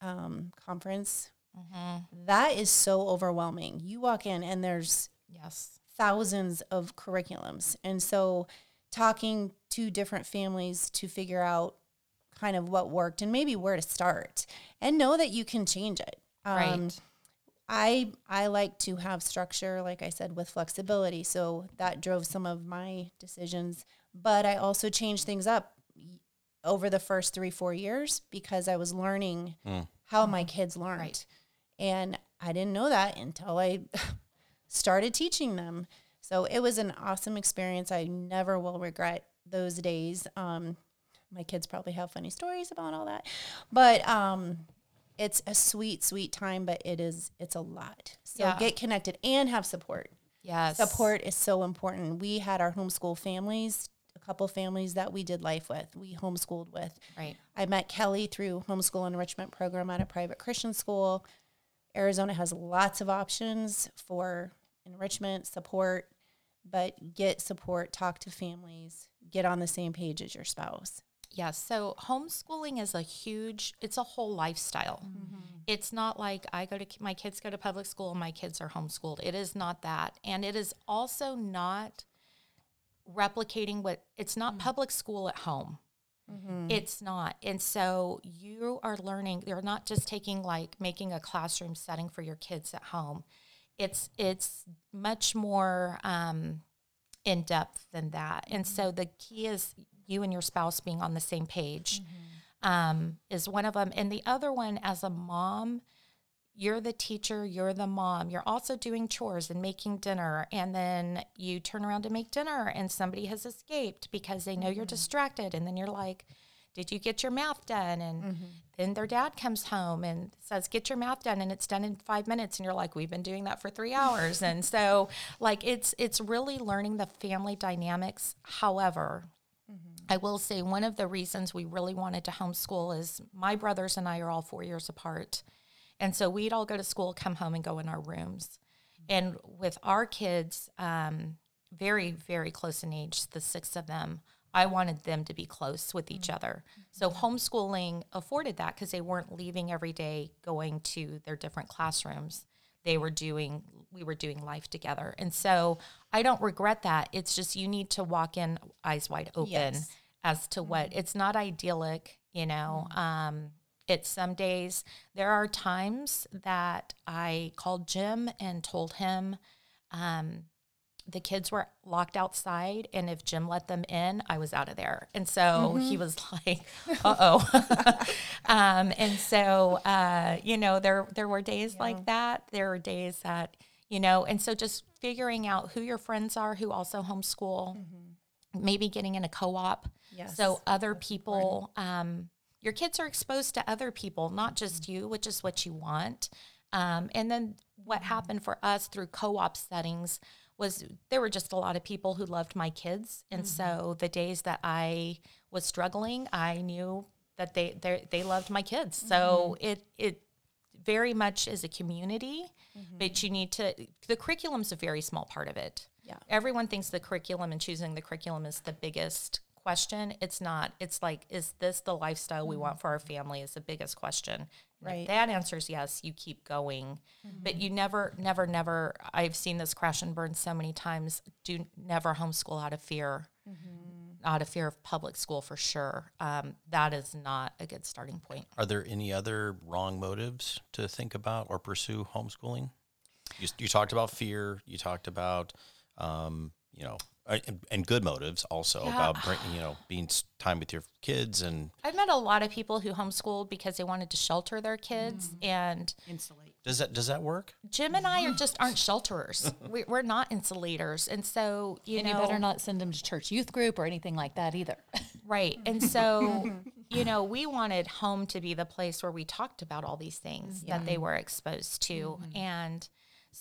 um, conference. Mm-hmm. That is so overwhelming. You walk in and there's yes. thousands of curriculums. And so talking to different families to figure out kind of what worked and maybe where to start, and know that you can change it. Um, right. I I like to have structure, like I said, with flexibility. So that drove some of my decisions. But I also changed things up over the first three, four years because I was learning mm. how my kids learned. Right. And I didn't know that until I started teaching them. So it was an awesome experience. I never will regret those days. Um, my kids probably have funny stories about all that. But um, it's a sweet, sweet time, but it is, it's a lot. So yeah. Get connected and have support. Yes. Support is so important. We had our homeschool families, a couple families that we did life with, we homeschooled with. Right. I met Kelly through homeschool enrichment program at a private Christian school. Arizona has lots of options for enrichment, support, but get support, talk to families, get on the same page as your spouse. Yes, so homeschooling is a huge, it's a whole lifestyle. Mm-hmm. It's not like I go to, my kids go to public school and my kids are homeschooled. It is not that. And it is also not replicating what, it's not mm-hmm. public school at home. Mm-hmm. It's not. And so you are learning, you're not just taking like making a classroom setting for your kids at home. It's it's much more um, in depth than that. And so the key is you and your spouse being on the same page mm-hmm. um, is one of them. And the other one, as a mom, you're the teacher, you're the mom. You're also doing chores and making dinner. And then you turn around to make dinner and somebody has escaped because they know mm-hmm. you're distracted. And then you're like, did you get your math done? And mm-hmm. then their dad comes home and says, get your math done. And it's done in five minutes. And you're like, we've been doing that for three hours. And so like, it's, it's really learning the family dynamics. However, mm-hmm. I will say one of the reasons we really wanted to homeschool is my brothers and I are all four years apart. And so we'd all go to school, come home, and go in our rooms. And with our kids, um, very, very close in age, the six of them, I wanted them to be close with each other. So homeschooling afforded that because they weren't leaving every day going to their different classrooms. They were doing, we were doing life together. And so I don't regret that. It's just you need to walk in eyes wide open yes. as to what, it's not idyllic, you know, um, it's some days. There are times that I called Jim and told him um, the kids were locked outside, and if Jim let them in, I was out of there. And so mm-hmm. he was like, uh-oh. um, and so, uh, you know, there there were days yeah. like that. There were days that, you know, and so just figuring out who your friends are who also homeschool, mm-hmm. maybe getting in a co-op. Yes. So other That's people – your kids are exposed to other people, not just you, which is what you want. Um, and then what happened for us through co-op settings was there were just a lot of people who loved my kids. And mm-hmm. so the days that I was struggling, I knew that they they loved my kids. So mm-hmm. it it very much is a community, mm-hmm. but you need to, the curriculum's a very small part of it. Yeah. Everyone thinks the curriculum and choosing the curriculum is the biggest question. It's not. It's like, is this the lifestyle we want for our family is the biggest question. Right. If that answers yes, you keep going. Mm-hmm. But you never, never, never, I've seen this crash and burn so many times. Do never homeschool out of fear, mm-hmm. out of fear of public school for sure. Um, that is not a good starting point. Are there any other wrong motives to think about or pursue homeschooling? You, you talked about fear. You talked about, um, you know, And, and good motives also yeah. about bring, you know being time with your kids. And I've met a lot of people who homeschooled because they wanted to shelter their kids mm-hmm. and insulate. Does that does that work? Jim and I are just aren't shelterers. we, we're not insulators, and so you and know you better not send them to church youth group or anything like that either. Right, and so you know we wanted home to be the place where we talked about all these things yeah. that they were exposed to, mm-hmm. and.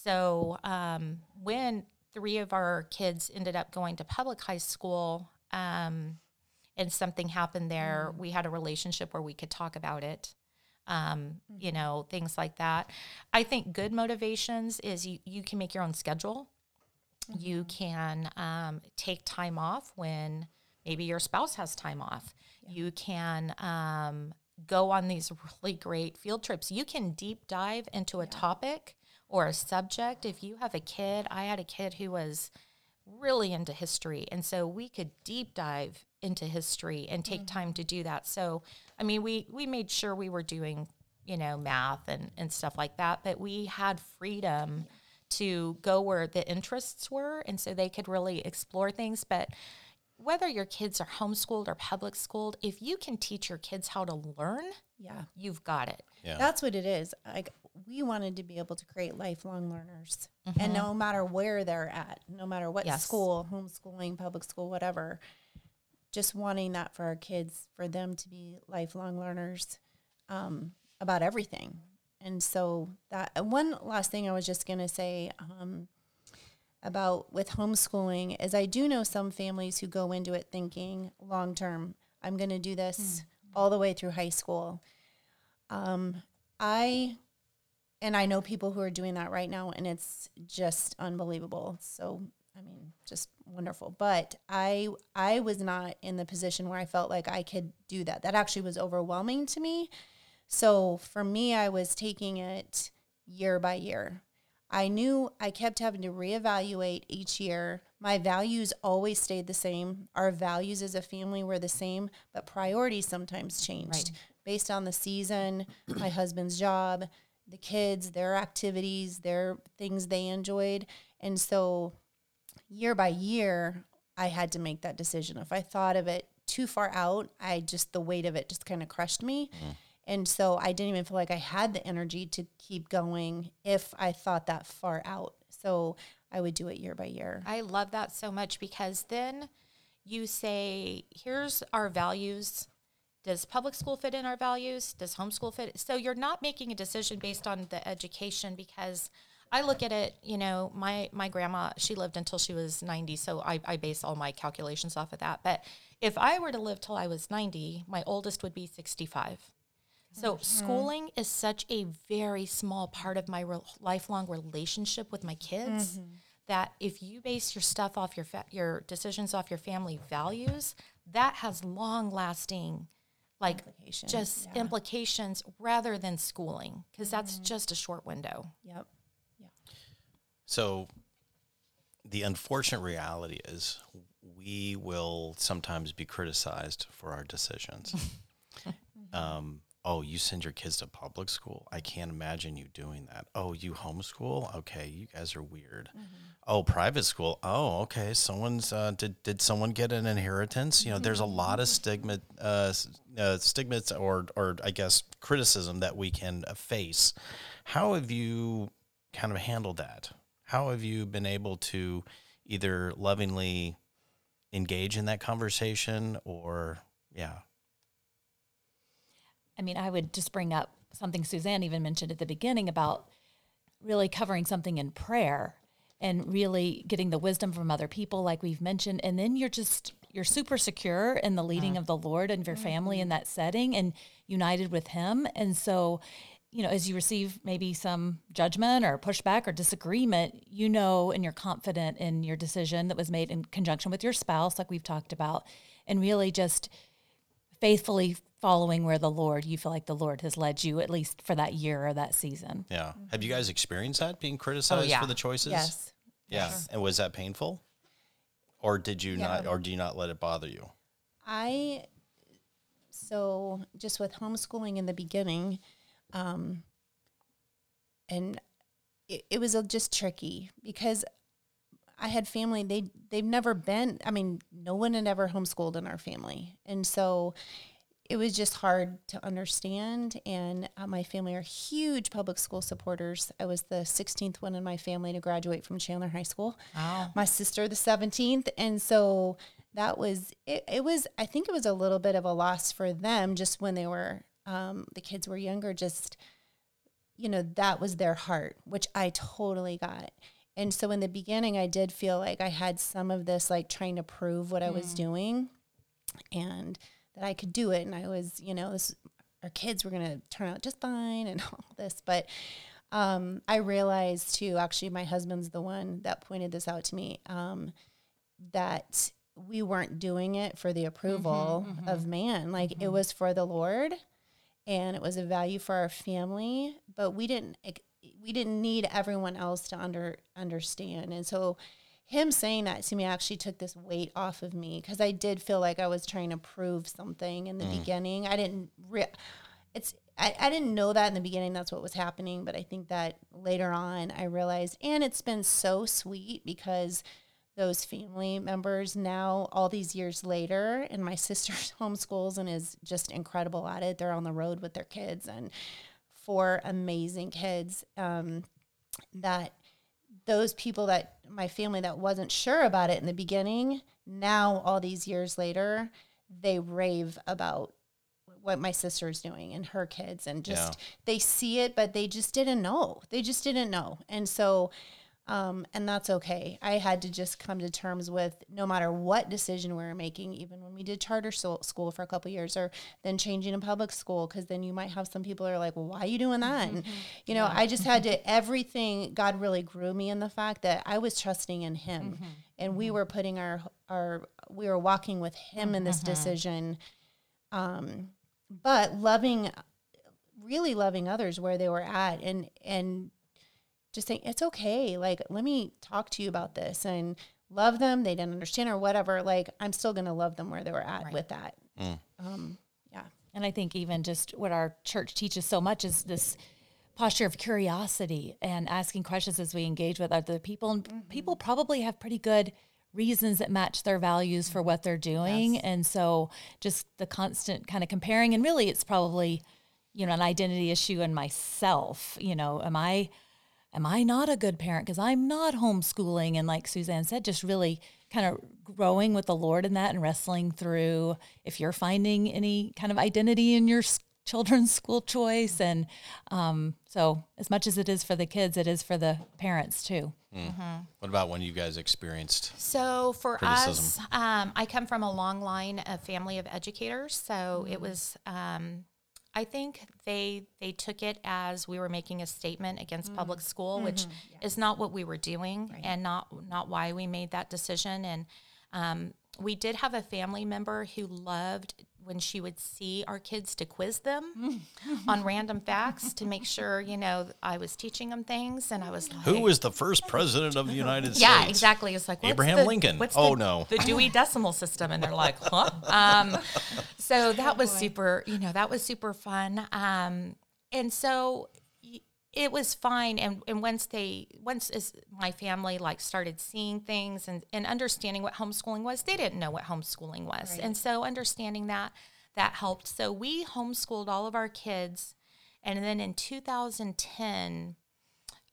So um, when three of our kids ended up going to public high school, um, and something happened there, mm-hmm. we had a relationship where we could talk about it, um, mm-hmm. you know, things like that. I think good motivations is you, you can make your own schedule. Mm-hmm. You can um, take time off when maybe your spouse has time off. Yeah. You can um, go on these really great field trips. You can deep dive into a yeah. topic or a subject. If you have a kid, I had a kid who was really into history. And so we could deep dive into history and take mm-hmm. time to do that. So, I mean, we, we made sure we were doing, you know, math and, and stuff like that, but we had freedom yeah. to go where the interests were. And so they could really explore things. But whether your kids are homeschooled or public schooled, if you can teach your kids how to learn, yeah, you've got it. Yeah. That's what it is. Like, we wanted to be able to create lifelong learners. Mm-hmm. And no matter where they're at, no matter what yes. school, homeschooling, public school, whatever, just wanting that for our kids, for them to be lifelong learners um, about everything. And so that one last thing I was just going to say um, about with homeschooling is I do know some families who go into it thinking long term, I'm going to do this mm-hmm. all the way through high school. Um, I... And I know people who are doing that right now, and it's just unbelievable. So, I mean, just wonderful. But I I was not in the position where I felt like I could do that. That actually was overwhelming to me. So for me, I was taking it year by year. I knew I kept having to reevaluate each year. My values always stayed the same. Our values as a family were the same, but priorities sometimes changed. Right. Based on the season, my husband's job, the kids, their activities, their things they enjoyed. And so year by year, I had to make that decision. If I thought of it too far out, I just, the weight of it just kind of crushed me. Mm. And so I didn't even feel like I had the energy to keep going if I thought that far out. So I would do it year by year. I love that so much, because then you say, here's our values. Does public school fit in our values? Does homeschool fit? So you're not making a decision based on the education, because I look at it, you know, my, my grandma, she lived until she was ninety. So I, I base all my calculations off of that. But if I were to live till I was ninety, my oldest would be sixty-five. So mm-hmm. schooling is such a very small part of my re- lifelong relationship with my kids mm-hmm. that if you base your stuff off your, fa- your decisions off your family values, that has long lasting like implications, just yeah. implications rather than schooling, because that's mm-hmm. just a short window. Yep. Yeah. So the unfortunate reality is we will sometimes be criticized for our decisions. um, oh, you send your kids to public school? I can't imagine you doing that. Oh, you homeschool? Okay, you guys are weird. Mm-hmm. Oh, private school? Oh, okay, someone's, uh, did, did someone get an inheritance? You know, there's a lot of stigma, uh, uh, stigmas or, or I guess criticism that we can face. How have you kind of handled that? How have you been able to either lovingly engage in that conversation or, yeah. I mean, I would just bring up something Suzanne even mentioned at the beginning about really covering something in prayer and really getting the wisdom from other people, like we've mentioned. And then you're just, you're super secure in the leading uh, of the Lord and of your family mm-hmm. in that setting and united with Him. And so, you know, as you receive maybe some judgment or pushback or disagreement, you know, and you're confident in your decision that was made in conjunction with your spouse, like we've talked about, and really just faithfully following where the Lord, you feel like the Lord has led you, at least for that year or that season. Yeah. Mm-hmm. Have you guys experienced that, being criticized oh, yeah. for the choices? Yes. Yeah. Sure. And was that painful? Or did you yeah. not, or do you not let it bother you? I, so just with homeschooling in the beginning, um, and it, it was just tricky because I had family, they, they've never been, I mean, no one had ever homeschooled in our family. And so it was just hard to understand, and uh, my family are huge public school supporters. I was the sixteenth one in my family to graduate from Chandler High School. Wow. My sister, the seventeenth, and so that was, it, it was, I think it was a little bit of a loss for them just when they were, um, the kids were younger, just you know, that was their heart, which I totally got. And so in the beginning, I did feel like I had some of this, like, trying to prove what mm. I was doing and that I could do it. And I was, you know, this, our kids were going to turn out just fine and all this. But um, I realized, too, actually, my husband's the one that pointed this out to me, um, that we weren't doing it for the approval mm-hmm, mm-hmm. of man. Like, mm-hmm. it was for the Lord, and it was a value for our family. But we didn't – we didn't need everyone else to under understand. And so him saying that to me actually took this weight off of me, because I did feel like I was trying to prove something in the mm. beginning. I didn't re- it's I, I didn't know that in the beginning that's what was happening, but I think that later on I realized. And it's been so sweet, because those family members now, all these years later, and my sister homeschools and is just incredible at it. They're on the road with their kids, and four amazing kids, um, that those people that my family that wasn't sure about it in the beginning, now all these years later, they rave about what my sister's doing and her kids, and just, yeah. they see it, but they just didn't know. They just didn't know. And so, um, and that's okay. I had to just come to terms with, no matter what decision we were making, even when we did charter so- school for a couple of years, or then changing to public school, because then you might have some people that are like, well, why are you doing that? Mm-hmm. And, you know, yeah. I just had to, everything, God really grew me in the fact that I was trusting in him, mm-hmm. and mm-hmm. we were putting our, our, we were walking with him in this mm-hmm. decision, um, but loving, really loving others where they were at, and, and, just saying, it's okay, like, let me talk to you about this, and love them, they didn't understand or whatever, like, I'm still going to love them where they were at right. with that. Mm. Um, yeah. And I think even just what our church teaches so much is this posture of curiosity and asking questions as we engage with other people. And mm-hmm. people probably have pretty good reasons that match their values for what they're doing. Yes. And so just the constant kind of comparing, and really it's probably, you know, an identity issue in myself. You know, am I... am I not a good parent because I'm not homeschooling? And like Suzanne said, just really kind of growing with the Lord in that, and wrestling through if you're finding any kind of identity in your children's school choice. And um, so as much as it is for the kids, it is for the parents too. Mm. Mm-hmm. What about when you guys experienced So for criticism? us, um, I come from a long line of family of educators. So mm. it was... Um, I think they they took it as we were making a statement against mm. public school, mm-hmm. which yeah. is not what we were doing, right. and not not why we made that decision. And um, we did have a family member who loved when she would see our kids to quiz them on random facts to make sure, you know, I was teaching them things. And I was like, who was the first president of the United States? Yeah, exactly. It's like, what's Abraham the, Lincoln. What's oh, the, no. the Dewey Decimal System. And they're like, huh? Um, so that was super, you know, that was super fun. Um, and so it was fine. And, and once they, once is my family like started seeing things and, and understanding what homeschooling was, they didn't know what homeschooling was. Right. And so understanding that, that helped. So we homeschooled all of our kids. And then in two thousand ten,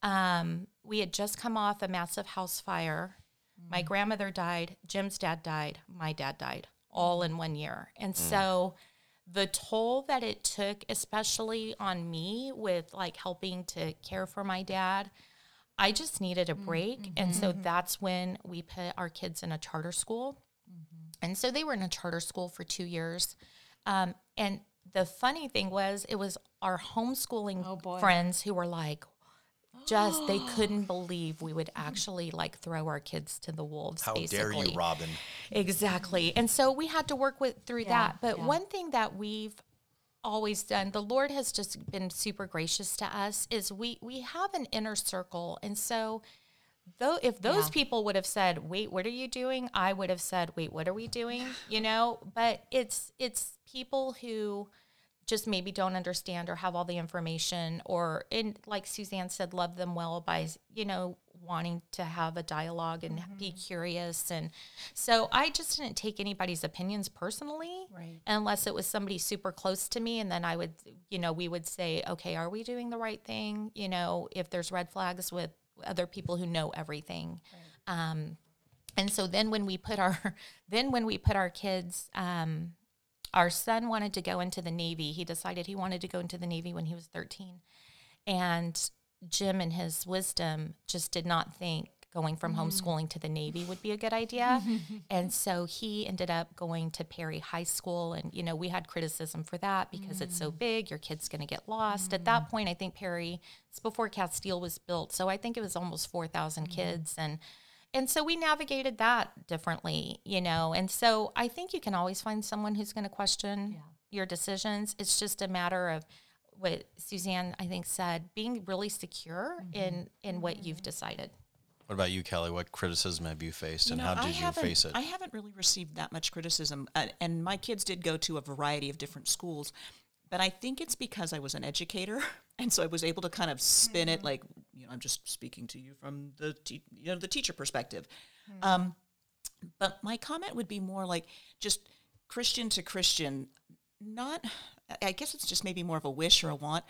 um, we had just come off a massive house fire. Mm-hmm. My grandmother died, Jim's dad died, my dad died, all in one year. And mm-hmm. so the toll that it took, especially on me with like helping to care for my dad, I just needed a break. Mm-hmm. And so that's when we put our kids in a charter school. Mm-hmm. And so they were in a charter school for two years. Um, and the funny thing was, it was our homeschooling oh friends who were like, just, they couldn't believe we would actually like throw our kids to the wolves. How basically. Dare you, Robin. Exactly. And so we had to work with through yeah, that. But yeah. one thing that we've always done, the Lord has just been super gracious to us, is we, we have an inner circle. And so though if those yeah. people would have said, wait, what are you doing? I would have said, wait, what are we doing? You know, but it's it's people who just maybe don't understand or have all the information, or in like Suzanne said, love them well by, you know, wanting to have a dialogue and mm-hmm. be curious. And so I just didn't take anybody's opinions personally, right. unless it was somebody super close to me. And then I would, you know, we would say, okay, are we doing the right thing? You know, if there's red flags with other people who know everything. Right. Um, and so then when we put our, then when we put our kids, um, our son wanted to go into the Navy. He decided he wanted to go into the Navy when he was thirteen. And Jim, in his wisdom, just did not think going from mm-hmm. homeschooling to the Navy would be a good idea. And so he ended up going to Perry High School. And, you know, we had criticism for that because mm. it's so big, your kid's going to get lost. Mm. At that point, I think Perry, it's before Castile was built. So I think it was almost four thousand mm. kids. And and so we navigated that differently, you know. And so I think you can always find someone who's going to question yeah. your decisions. It's just a matter of what Suzanne, I think, said, being really secure mm-hmm. in, in what mm-hmm. you've decided. What about you, Kelly? What criticism have you faced, you and know, how did you face it? I haven't really received that much criticism, uh, and my kids did go to a variety of different schools, but I think it's because I was an educator, and so I was able to kind of spin mm-hmm. it like, you know, I'm just speaking to you from the te- you know the teacher perspective. Mm-hmm. Um, but my comment would be more like just Christian to Christian, not. I guess it's just maybe more of a wish or a want.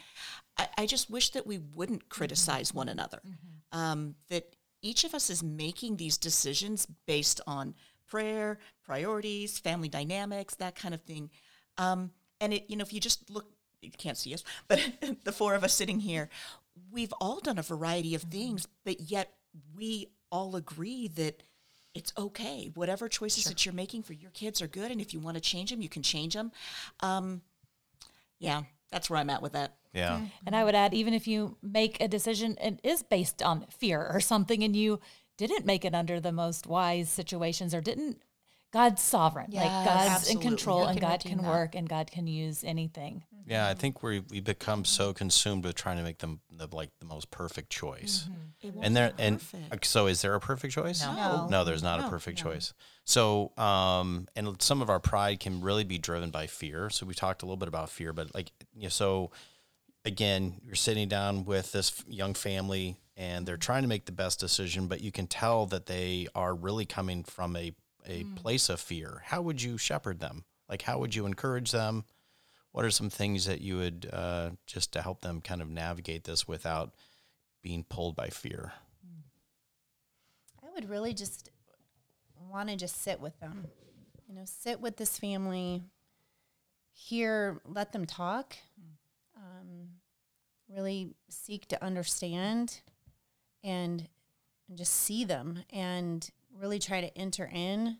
I, I just wish that we wouldn't criticize mm-hmm. one another. Mm-hmm. Um, that each of us is making these decisions based on prayer, priorities, family dynamics, that kind of thing. Um, and it, you know, if you just look, you can't see us, but the four of us sitting here, we've all done a variety of mm-hmm. things, but yet we all agree that it's okay. Whatever choices sure. that you're making for your kids are good, and if you want to change them, you can change them. Um, Yeah, that's where I'm at with that. Yeah. And I would add, even if you make a decision, it is based on fear or something, and you didn't make it under the most wise situations or didn't, God's sovereign. Yes, like God's absolutely. in control, and God can work, and God can use anything. Yeah, I think we we become so consumed with trying to make them the, like the most perfect choice. Mm-hmm. It and there and so is there a perfect choice? No, no, no there's not no. a perfect no. choice. So um, and some of our pride can really be driven by fear. So we talked a little bit about fear, but like you know, so again, you're sitting down with this young family, and they're trying to make the best decision, but you can tell that they are really coming from a a mm. place of fear. How would you shepherd them? Like, how would you encourage them? What are some things that you would, uh, just to help them kind of navigate this without being pulled by fear? I would really just want to just sit with them, you know, sit with this family, hear, let them talk, um, really seek to understand and, and just see them and really try to enter in,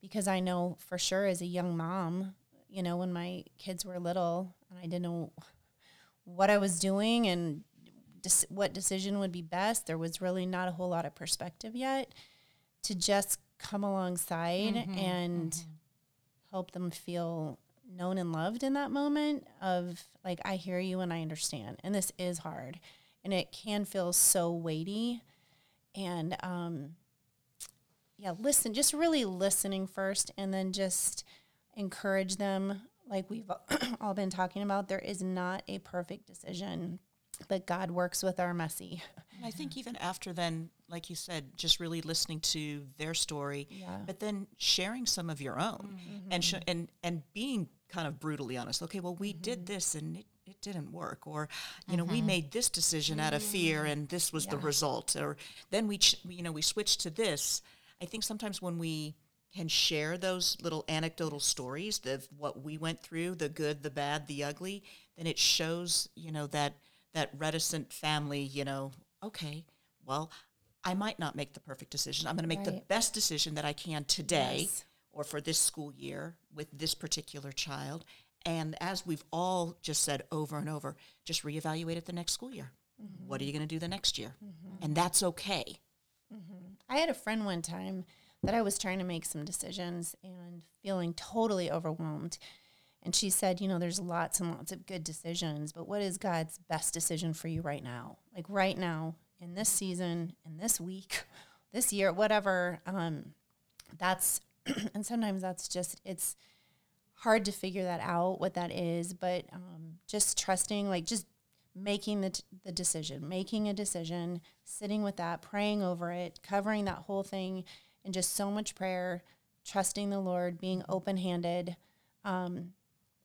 because I know for sure as a young mom, you know, when my kids were little and I didn't know what I was doing and dis- what decision would be best, there was really not a whole lot of perspective yet to just come alongside mm-hmm, and mm-hmm. help them feel known and loved in that moment of like, I hear you and I understand, and this is hard and it can feel so weighty. And, um, yeah, listen, just really listening first, and then just encourage them. Like we've all been talking about, there is not a perfect decision, but God works with our messy. And I think even after then, like you said, just really listening to their story, yeah. but then sharing some of your own mm-hmm. and, sh- and and being kind of brutally honest. Okay, well, we mm-hmm. did this and it, it didn't work, or, you know, mm-hmm. we made this decision out of fear and this was yeah. the result, or then we, ch- you know, we switched to this. I think sometimes when we can share those little anecdotal stories of what we went through, the good, the bad, the ugly, then it shows, you know, that that reticent family, you know, okay, well, I might not make the perfect decision. I'm going to make right. the best decision that I can today yes. or for this school year with this particular child. And as we've all just said over and over, just reevaluate it the next school year. Mm-hmm. What are you going to do the next year? Mm-hmm. And that's okay. Mm-hmm. I had a friend one time that I was trying to make some decisions and feeling totally overwhelmed. And she said, you know, there's lots and lots of good decisions, but what is God's best decision for you right now? Like right now, in this season, in this week, this year, whatever. Um, that's, and sometimes that's just, it's hard to figure that out, what that is, but um, just trusting, like just making the, t- the decision, making a decision, sitting with that, praying over it, covering that whole thing, and just so much prayer, trusting the Lord, being open-handed. Um,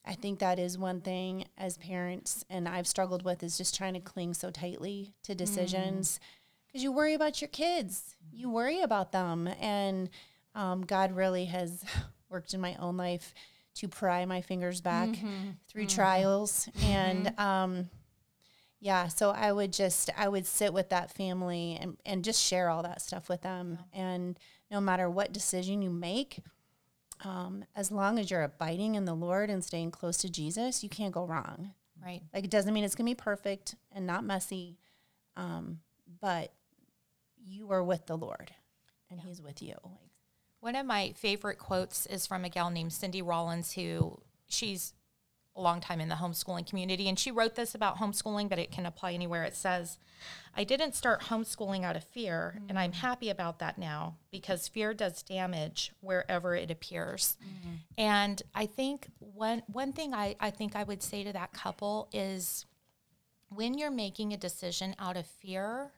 I think that is one thing as parents, and I've struggled with, is just trying to cling so tightly to decisions, because mm. you worry about your kids. You worry about them, and um, God really has worked in my own life to pry my fingers back mm-hmm. through mm-hmm. trials, mm-hmm. and um, Yeah, so I would just, I would sit with that family and, and just share all that stuff with them. Yeah. And no matter what decision you make, um, as long as you're abiding in the Lord and staying close to Jesus, you can't go wrong. Right. Like, it doesn't mean it's going to be perfect and not messy, um, but you are with the Lord, and yeah. He's with you. Like, one of my favorite quotes is from a gal named Cindy Rollins, who she's a long time in the homeschooling community, and she wrote this about homeschooling, but it can apply anywhere. It says, "I didn't start homeschooling out of fear, mm-hmm. and I'm happy about that now, because fear does damage wherever it appears." Mm-hmm. And I think one one thing I, I think I would say to that couple is, when you're making a decision out of fear,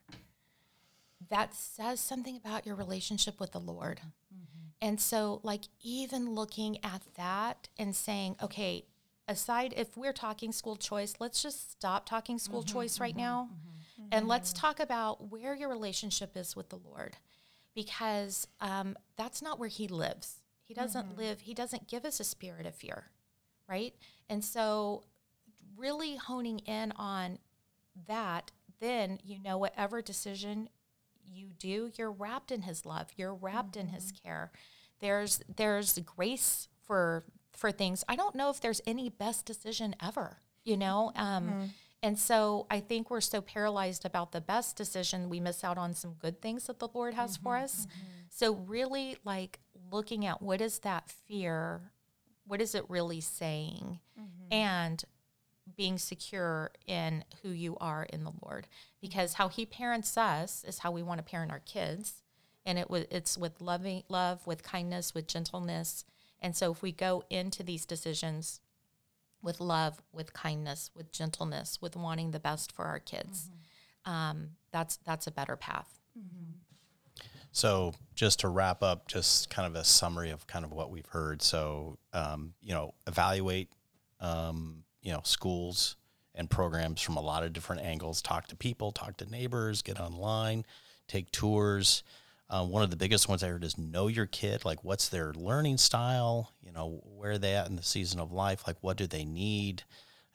that says something about your relationship with the Lord. Mm-hmm. And so, like, even looking at that and saying, okay, aside, if we're talking school choice, let's just stop talking school mm-hmm, choice right mm-hmm, now. Mm-hmm, and mm-hmm. let's talk about where your relationship is with the Lord, because um, that's not where he lives. He doesn't mm-hmm. live. He doesn't give us a spirit of fear. Right. And so really honing in on that, then, you know, whatever decision you do, you're wrapped in his love. You're wrapped mm-hmm. in his care. There's, there's grace for for things. I don't know if there's any best decision ever, you know? Um, mm-hmm. And so I think we're so paralyzed about the best decision, we miss out on some good things that the Lord has mm-hmm, for us. Mm-hmm. So really, like, looking at what is that fear, what is it really saying, mm-hmm. and being secure in who you are in the Lord. Because how he parents us is how we want to parent our kids. And it was it's with loving love, with kindness, with gentleness. And so if we go into these decisions with love, with kindness, with gentleness, with wanting the best for our kids, mm-hmm. um, that's that's a better path. Mm-hmm. So just to wrap up, just kind of a summary of kind of what we've heard. So, um, you know, evaluate, um, you know, schools and programs from a lot of different angles. Talk to people, talk to neighbors, get online, take tours. Uh, one of the biggest ones I heard is know your kid. Like, what's their learning style? You know, where are they at in the season of life? Like, what do they need?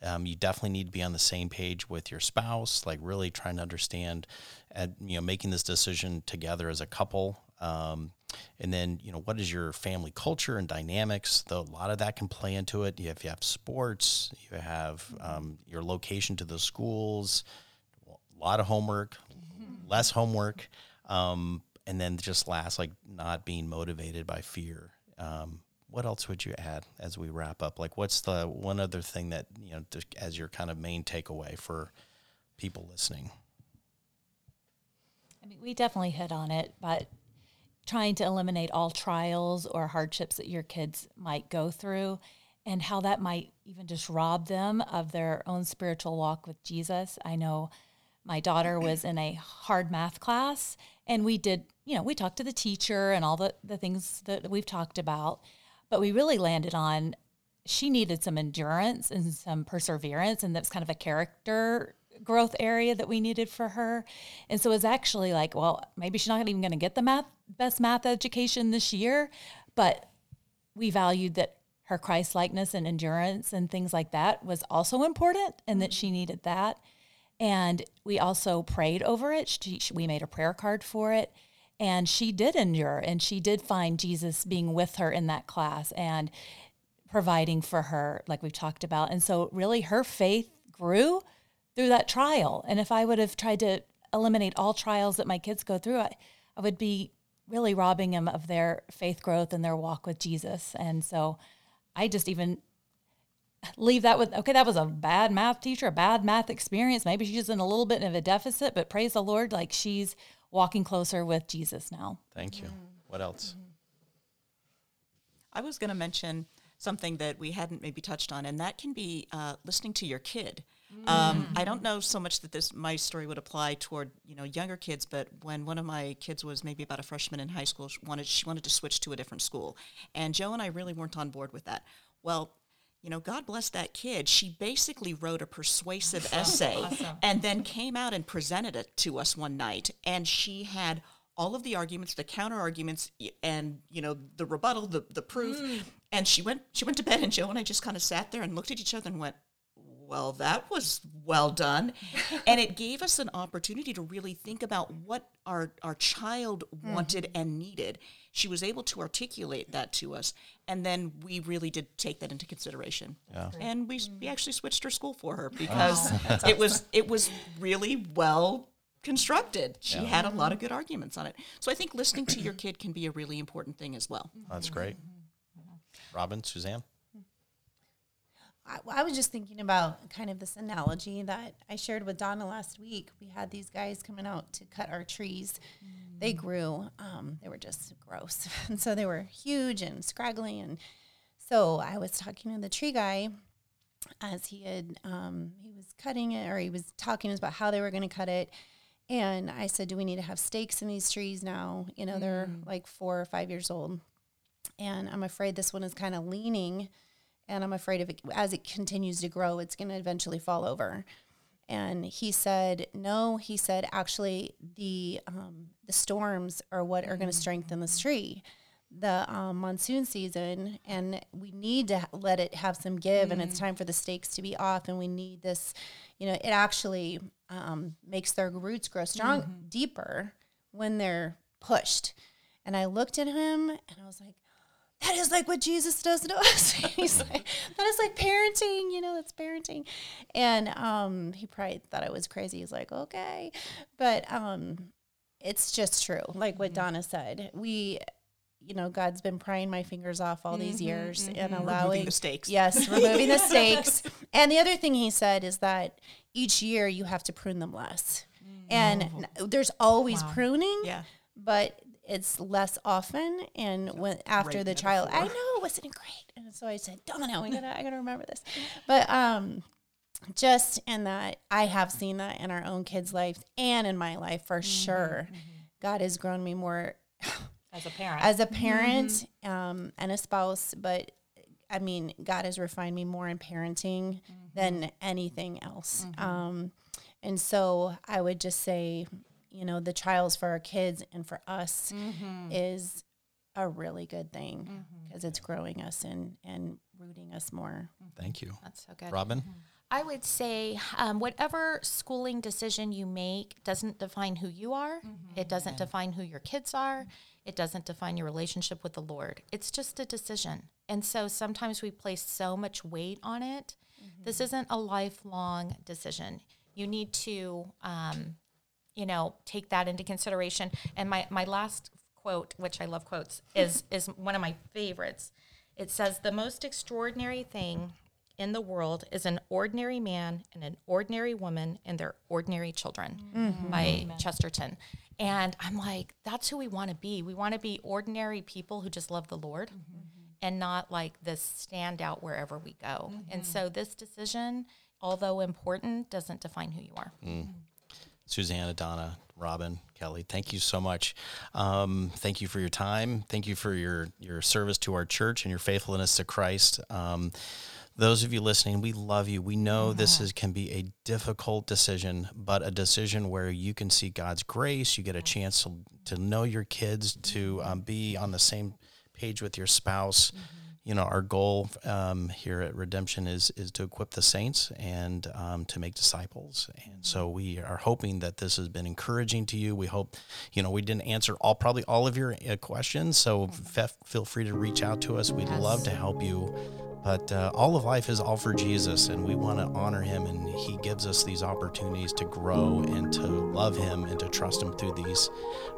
Um, you definitely need to be on the same page with your spouse, like really trying to understand and, you know, making this decision together as a couple. Um, and then, you know, what is your family culture and dynamics? Though a lot of that can play into it. If you have sports, you have um, your location to the schools, a lot of homework, less homework. Um, And then just last, like, not being motivated by fear. Um, what else would you add as we wrap up? Like, what's the one other thing that, you know, as your kind of main takeaway for people listening? I mean, we definitely hit on it, but trying to eliminate all trials or hardships that your kids might go through, and how that might even just rob them of their own spiritual walk with Jesus. I know my daughter was in a hard math class, and we did, you know, we talked to the teacher and all the, the things that we've talked about, but we really landed on she needed some endurance and some perseverance, and that's kind of a character growth area that we needed for her. And so it was actually like, well, maybe she's not even going to get the math best math education this year, but we valued that her Christ-likeness and endurance and things like that was also important, and that she needed that. And we also prayed over it. She, she, we made a prayer card for it. And she did endure. And she did find Jesus being with her in that class and providing for her, like we've talked about. And so really her faith grew through that trial. And if I would have tried to eliminate all trials that my kids go through, I, I would be really robbing them of their faith growth and their walk with Jesus. And so I just even... leave that with, okay, that was a bad math teacher, a bad math experience. Maybe she's in a little bit of a deficit, but praise the Lord, like, she's walking closer with Jesus now. Thank you. Mm-hmm. What else? I was going to mention something that we hadn't maybe touched on, and that can be uh, listening to your kid. Mm-hmm. Um, I don't know so much that this my story would apply toward, you know, younger kids, but when one of my kids was maybe about a freshman in high school, she wanted, she wanted to switch to a different school. And Joe and I really weren't on board with that. Well, you know, God bless that kid. She basically wrote a persuasive essay awesome. and then came out and presented it to us one night. And she had all of the arguments, the counter arguments, and, you know, the rebuttal, the, the proof. Mm. And she went, she went to bed, and Joe and I just kind of sat there and looked at each other and went, well, that was well done. And it gave us an opportunity to really think about what our, our child wanted mm-hmm. and needed. She was able to articulate that to us. And then we really did take that into consideration. Yeah. And we, we actually switched her school for her because oh, that's awesome. it was it was really well constructed. She yeah. had a lot of good arguments on it. So I think listening to your kid can be a really important thing as well. That's great. Robin, Suzanne? I, I was just thinking about kind of this analogy that I shared with Donna last week. We had these guys coming out to cut our trees. Mm. They grew. Um, they were just gross. And so they were huge and scraggly. And so I was talking to the tree guy as he had, um, he was cutting it, or he was talking about how they were going to cut it. And I said, do we need to have stakes in these trees now? You know, mm. they're like four or five years old. And I'm afraid this one is kind of leaning, and I'm afraid if it, as it continues to grow, it's going to eventually fall over. And he said, no, he said, actually, the um, the storms are what are going to strengthen this tree, the um, monsoon season, and we need to let it have some give, mm-hmm. and it's time for the stakes to be off, and we need this, you know, it actually um, makes their roots grow strong, mm-hmm. deeper when they're pushed. And I looked at him, and I was like, that is like what Jesus does to us. He's like, that is like parenting, you know, that's parenting. And um, he probably thought I was crazy. He's like, okay. But um, it's just true. Like what mm-hmm. Donna said, we, you know, God's been prying my fingers off all mm-hmm, these years mm-hmm. and allowing. Removing the stakes. Yes, removing the stakes. And the other thing he said is that each year you have to prune them less. Mm-hmm. And oh. there's always wow. pruning. Yeah. But it's less often, and when after the child, I know, wasn't it great? And so I said, Donna, I gotta, I gotta remember this. But um, just in that, I have seen that in our own kids' lives and in my life for mm-hmm. sure. Mm-hmm. God has grown me more as a parent, as a parent, mm-hmm. um, and a spouse. But I mean, God has refined me more in parenting mm-hmm. than anything else. Mm-hmm. Um, and so I would just say, you know, the trials for our kids and for us mm-hmm. is a really good thing because mm-hmm. it's growing us and, and rooting us more. Thank you. That's so good. Robin? Mm-hmm. I would say um, whatever schooling decision you make doesn't define who you are. Mm-hmm. It doesn't yeah. define who your kids are. Mm-hmm. It doesn't define your relationship with the Lord. It's just a decision. And so sometimes we place so much weight on it. Mm-hmm. This isn't a lifelong decision. You need to... Um, you know, take that into consideration. And my, my last quote, which I love quotes, is, is one of my favorites. It says, the most extraordinary thing in the world is an ordinary man and an ordinary woman and their ordinary children mm-hmm. by Amen. Chesterton. And I'm like, that's who we want to be. We want to be ordinary people who just love the Lord mm-hmm. and not like this standout wherever we go. Mm-hmm. And so this decision, although important, doesn't define who you are. Mm. Suzanne, Donna, Robin, Kelly, thank you so much. Um, thank you for your time. Thank you for your, your service to our church and your faithfulness to Christ. Um, those of you listening, we love you. We know yeah. this is, can be a difficult decision, but a decision where you can see God's grace. You get a chance to, to know your kids, to um, be on the same page with your spouse. Mm-hmm. You know, our goal um, here at Redemption is is to equip the saints and um, to make disciples. And so we are hoping that this has been encouraging to you. We hope, you know, we didn't answer all probably all of your uh, questions. So f- feel free to reach out to us. We'd yes. love to help you. But uh, all of life is all for Jesus, and we want to honor him. And he gives us these opportunities to grow and to love him and to trust him through these.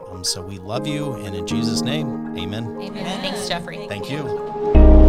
Um, so we love you. And in Jesus' name, amen. Amen. Thanks, Jeffrey. Thank you.